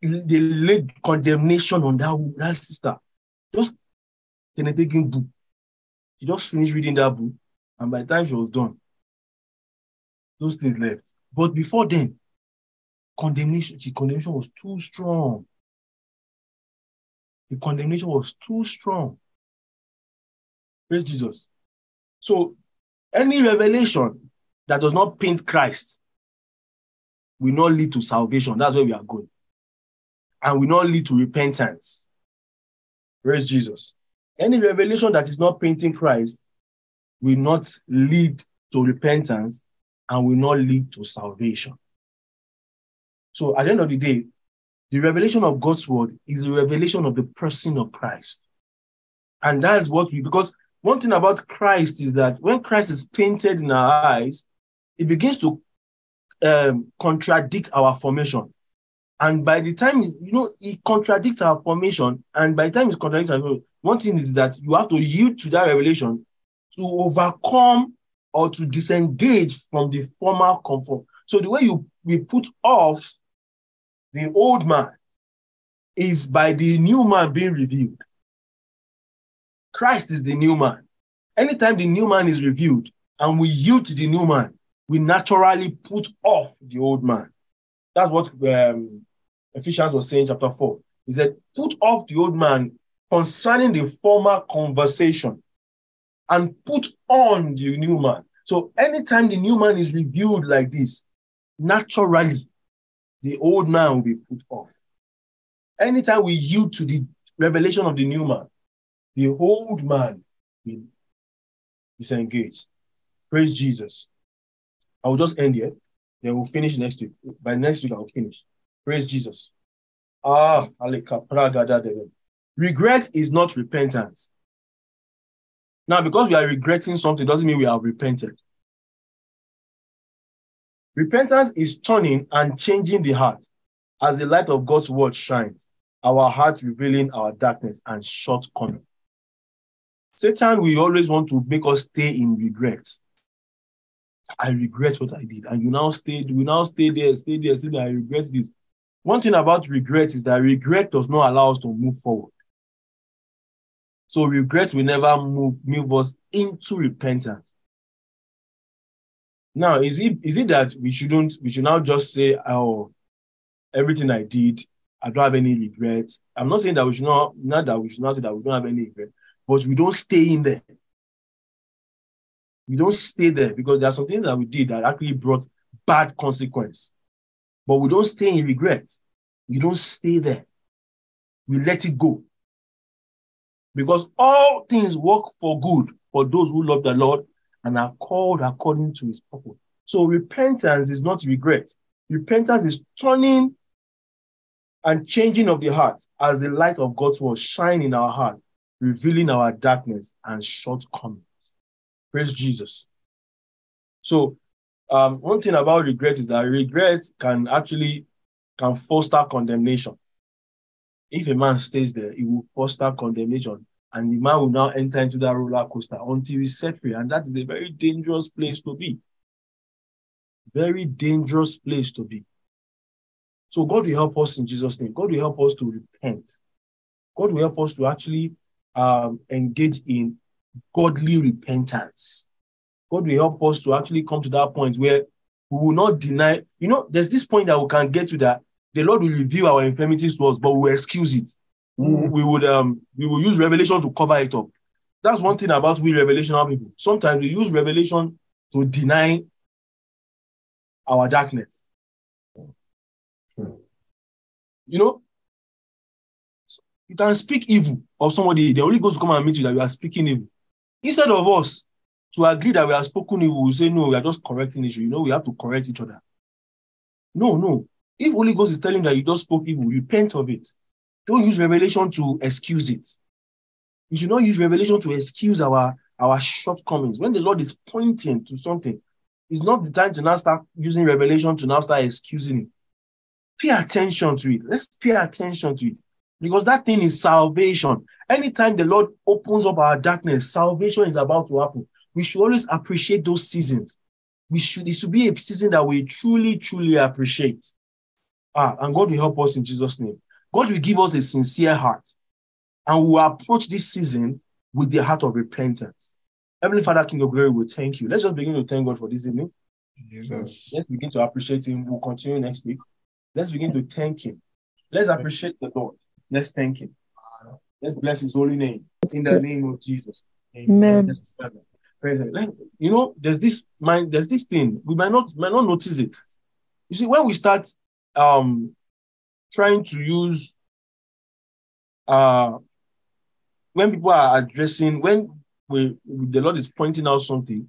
they laid condemnation on that, that sister. Just Kenneth Hagin book. She just finished reading that book, and by the time she was done, those things left. But before then, condemnation, the condemnation was too strong. The condemnation was too strong. Praise Jesus. So any revelation that does not paint Christ will not lead to salvation. That's where we are going. And will not lead to repentance. Praise Jesus. Any revelation that is not painting Christ will not lead to repentance and will not lead to salvation. So at the end of the day, the revelation of God's word is a revelation of the person of Christ. And that's what we, because one thing about Christ is that when Christ is painted in our eyes, it begins to um, contradict our formation. And by the time, you know, it contradicts our formation, and by the time it's contradicting, one thing is that you have to yield to that revelation to overcome or to disengage from the former comfort. So the way you we put off the old man is by the new man being revealed. Christ is the new man. Anytime the new man is revealed and we yield to the new man, we naturally put off the old man. That's what um, Ephesians was saying in chapter four. He said, put off the old man concerning the former conversation, and put on the new man. So anytime the new man is revealed like this, naturally, the old man will be put off. Anytime we yield to the revelation of the new man, the old man will disengage. Praise Jesus. I will just end here. Then we'll finish next week. By next week, I will finish. Praise Jesus. Ah, regret is not repentance. Now, because we are regretting something doesn't mean we have repented. Repentance is turning and changing the heart as the light of God's word shines, our hearts revealing our darkness and shortcomings. Satan will always want to make us stay in regret. I regret what I did. And you now stay, we now stay there, stay there, stay there. I regret this. One thing about regret is that regret does not allow us to move forward. So regret will never move, move us into repentance. Now, is it is it that we shouldn't, we should now just say, oh, everything I did, I don't have any regret. I'm not saying that we should not, not that we should not say that we don't have any regret, but we don't stay in there. We don't stay there because there are some things that we did that actually brought bad consequence. But we don't stay in regret. We don't stay there. We let it go. Because all things work for good for those who love the Lord and are called according to his purpose. So repentance is not regret. Repentance is turning and changing of the heart as the light of God's word shines in our heart, revealing our darkness and shortcomings. Praise Jesus. So um, one thing about regret is that regret can actually can foster condemnation. If a man stays there, it will foster condemnation. And the man will now enter into that roller coaster until he's set free. And that is a very dangerous place to be. Very dangerous place to be. So God will help us in Jesus' name. God will help us to repent. God will help us to actually um, engage in godly repentance. God will help us to actually come to that point where we will not deny. You know, there's this point that we can get to that the Lord will reveal our infirmities to us, but we will excuse it. Mm-hmm. We would um we will use revelation to cover it up. That's one thing about we revelational people. Sometimes we use revelation to deny our darkness. Mm-hmm. You know, you can speak evil of somebody. The Holy Ghost will come and meet you that you are speaking evil. Instead of us to agree that we are spoken evil, we say no, we are just correcting issue. You know, we have to correct each other. No, no. If Holy Ghost is telling you that you just spoke evil, repent of it. Don't use revelation to excuse it. You should not use revelation to excuse our, our shortcomings. When the Lord is pointing to something, it's not the time to now start using revelation to now start excusing it. Pay attention to it. Let's pay attention to it. Because that thing is salvation. Anytime the Lord opens up our darkness, salvation is about to happen. We should always appreciate those seasons. We should, it should be a season that we truly, truly appreciate. Ah, and God will help us in Jesus' name. God will give us a sincere heart. And we will approach this season with the heart of repentance. Heavenly Father, King of Glory, we thank you. Let's just begin to thank God for this evening. Jesus. Let's begin to appreciate him. We'll continue next week. Let's begin to thank him. Let's appreciate the Lord. Let's thank him. Let's bless his holy name. In the name of Jesus. Amen. Amen. You know, there's this mind, there's this thing. We might not might not notice it. You see, when we start um trying to use uh when people are addressing when we the Lord is pointing out something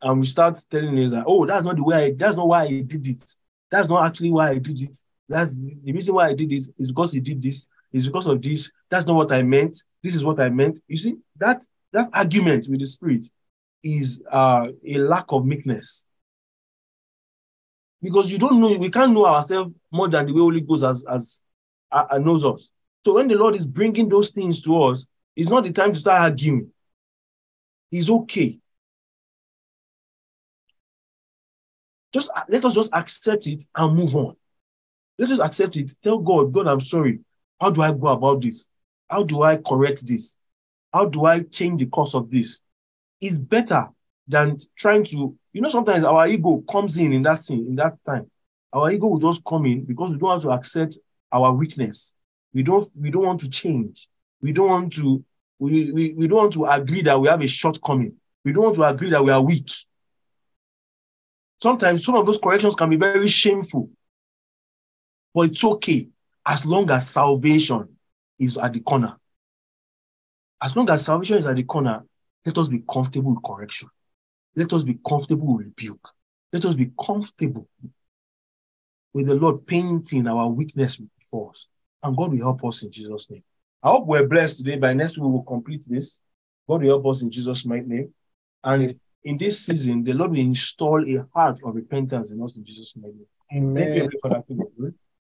and we start telling us that oh that's not the way I that's not why I did it. That's not actually why I did it. That's the reason why I did this is because he did this, is because of this, that's not what I meant, this is what I meant. You see, that that argument with the Spirit is uh, a lack of meekness. Because you don't know, we can't know ourselves more than the way Holy Ghost as, as, as knows us. So when the Lord is bringing those things to us, it's not the time to start arguing. It's okay. Just let us just accept it and move on. Let us accept it. Tell God, God, I'm sorry. How do I go about this? How do I correct this? How do I change the course of this? It's better than trying to, you know, sometimes our ego comes in in that scene, in that time. Our ego will just come in because we don't have to accept our weakness. We don't, we don't want to change. We don't want to, we, we, we don't want to agree that we have a shortcoming. We don't want to agree that we are weak. Sometimes some of those corrections can be very shameful. But it's okay as long as salvation is at the corner. As long as salvation is at the corner, let us be comfortable with correction. Let us be comfortable with rebuke. Let us be comfortable with the Lord painting our weakness before us. And God will help us in Jesus' name. I hope we're blessed today. By next week, we will complete this. God will help us in Jesus' mighty name. And in this season, the Lord will install a heart of repentance in us in Jesus' mighty name. Amen. Thank you for that.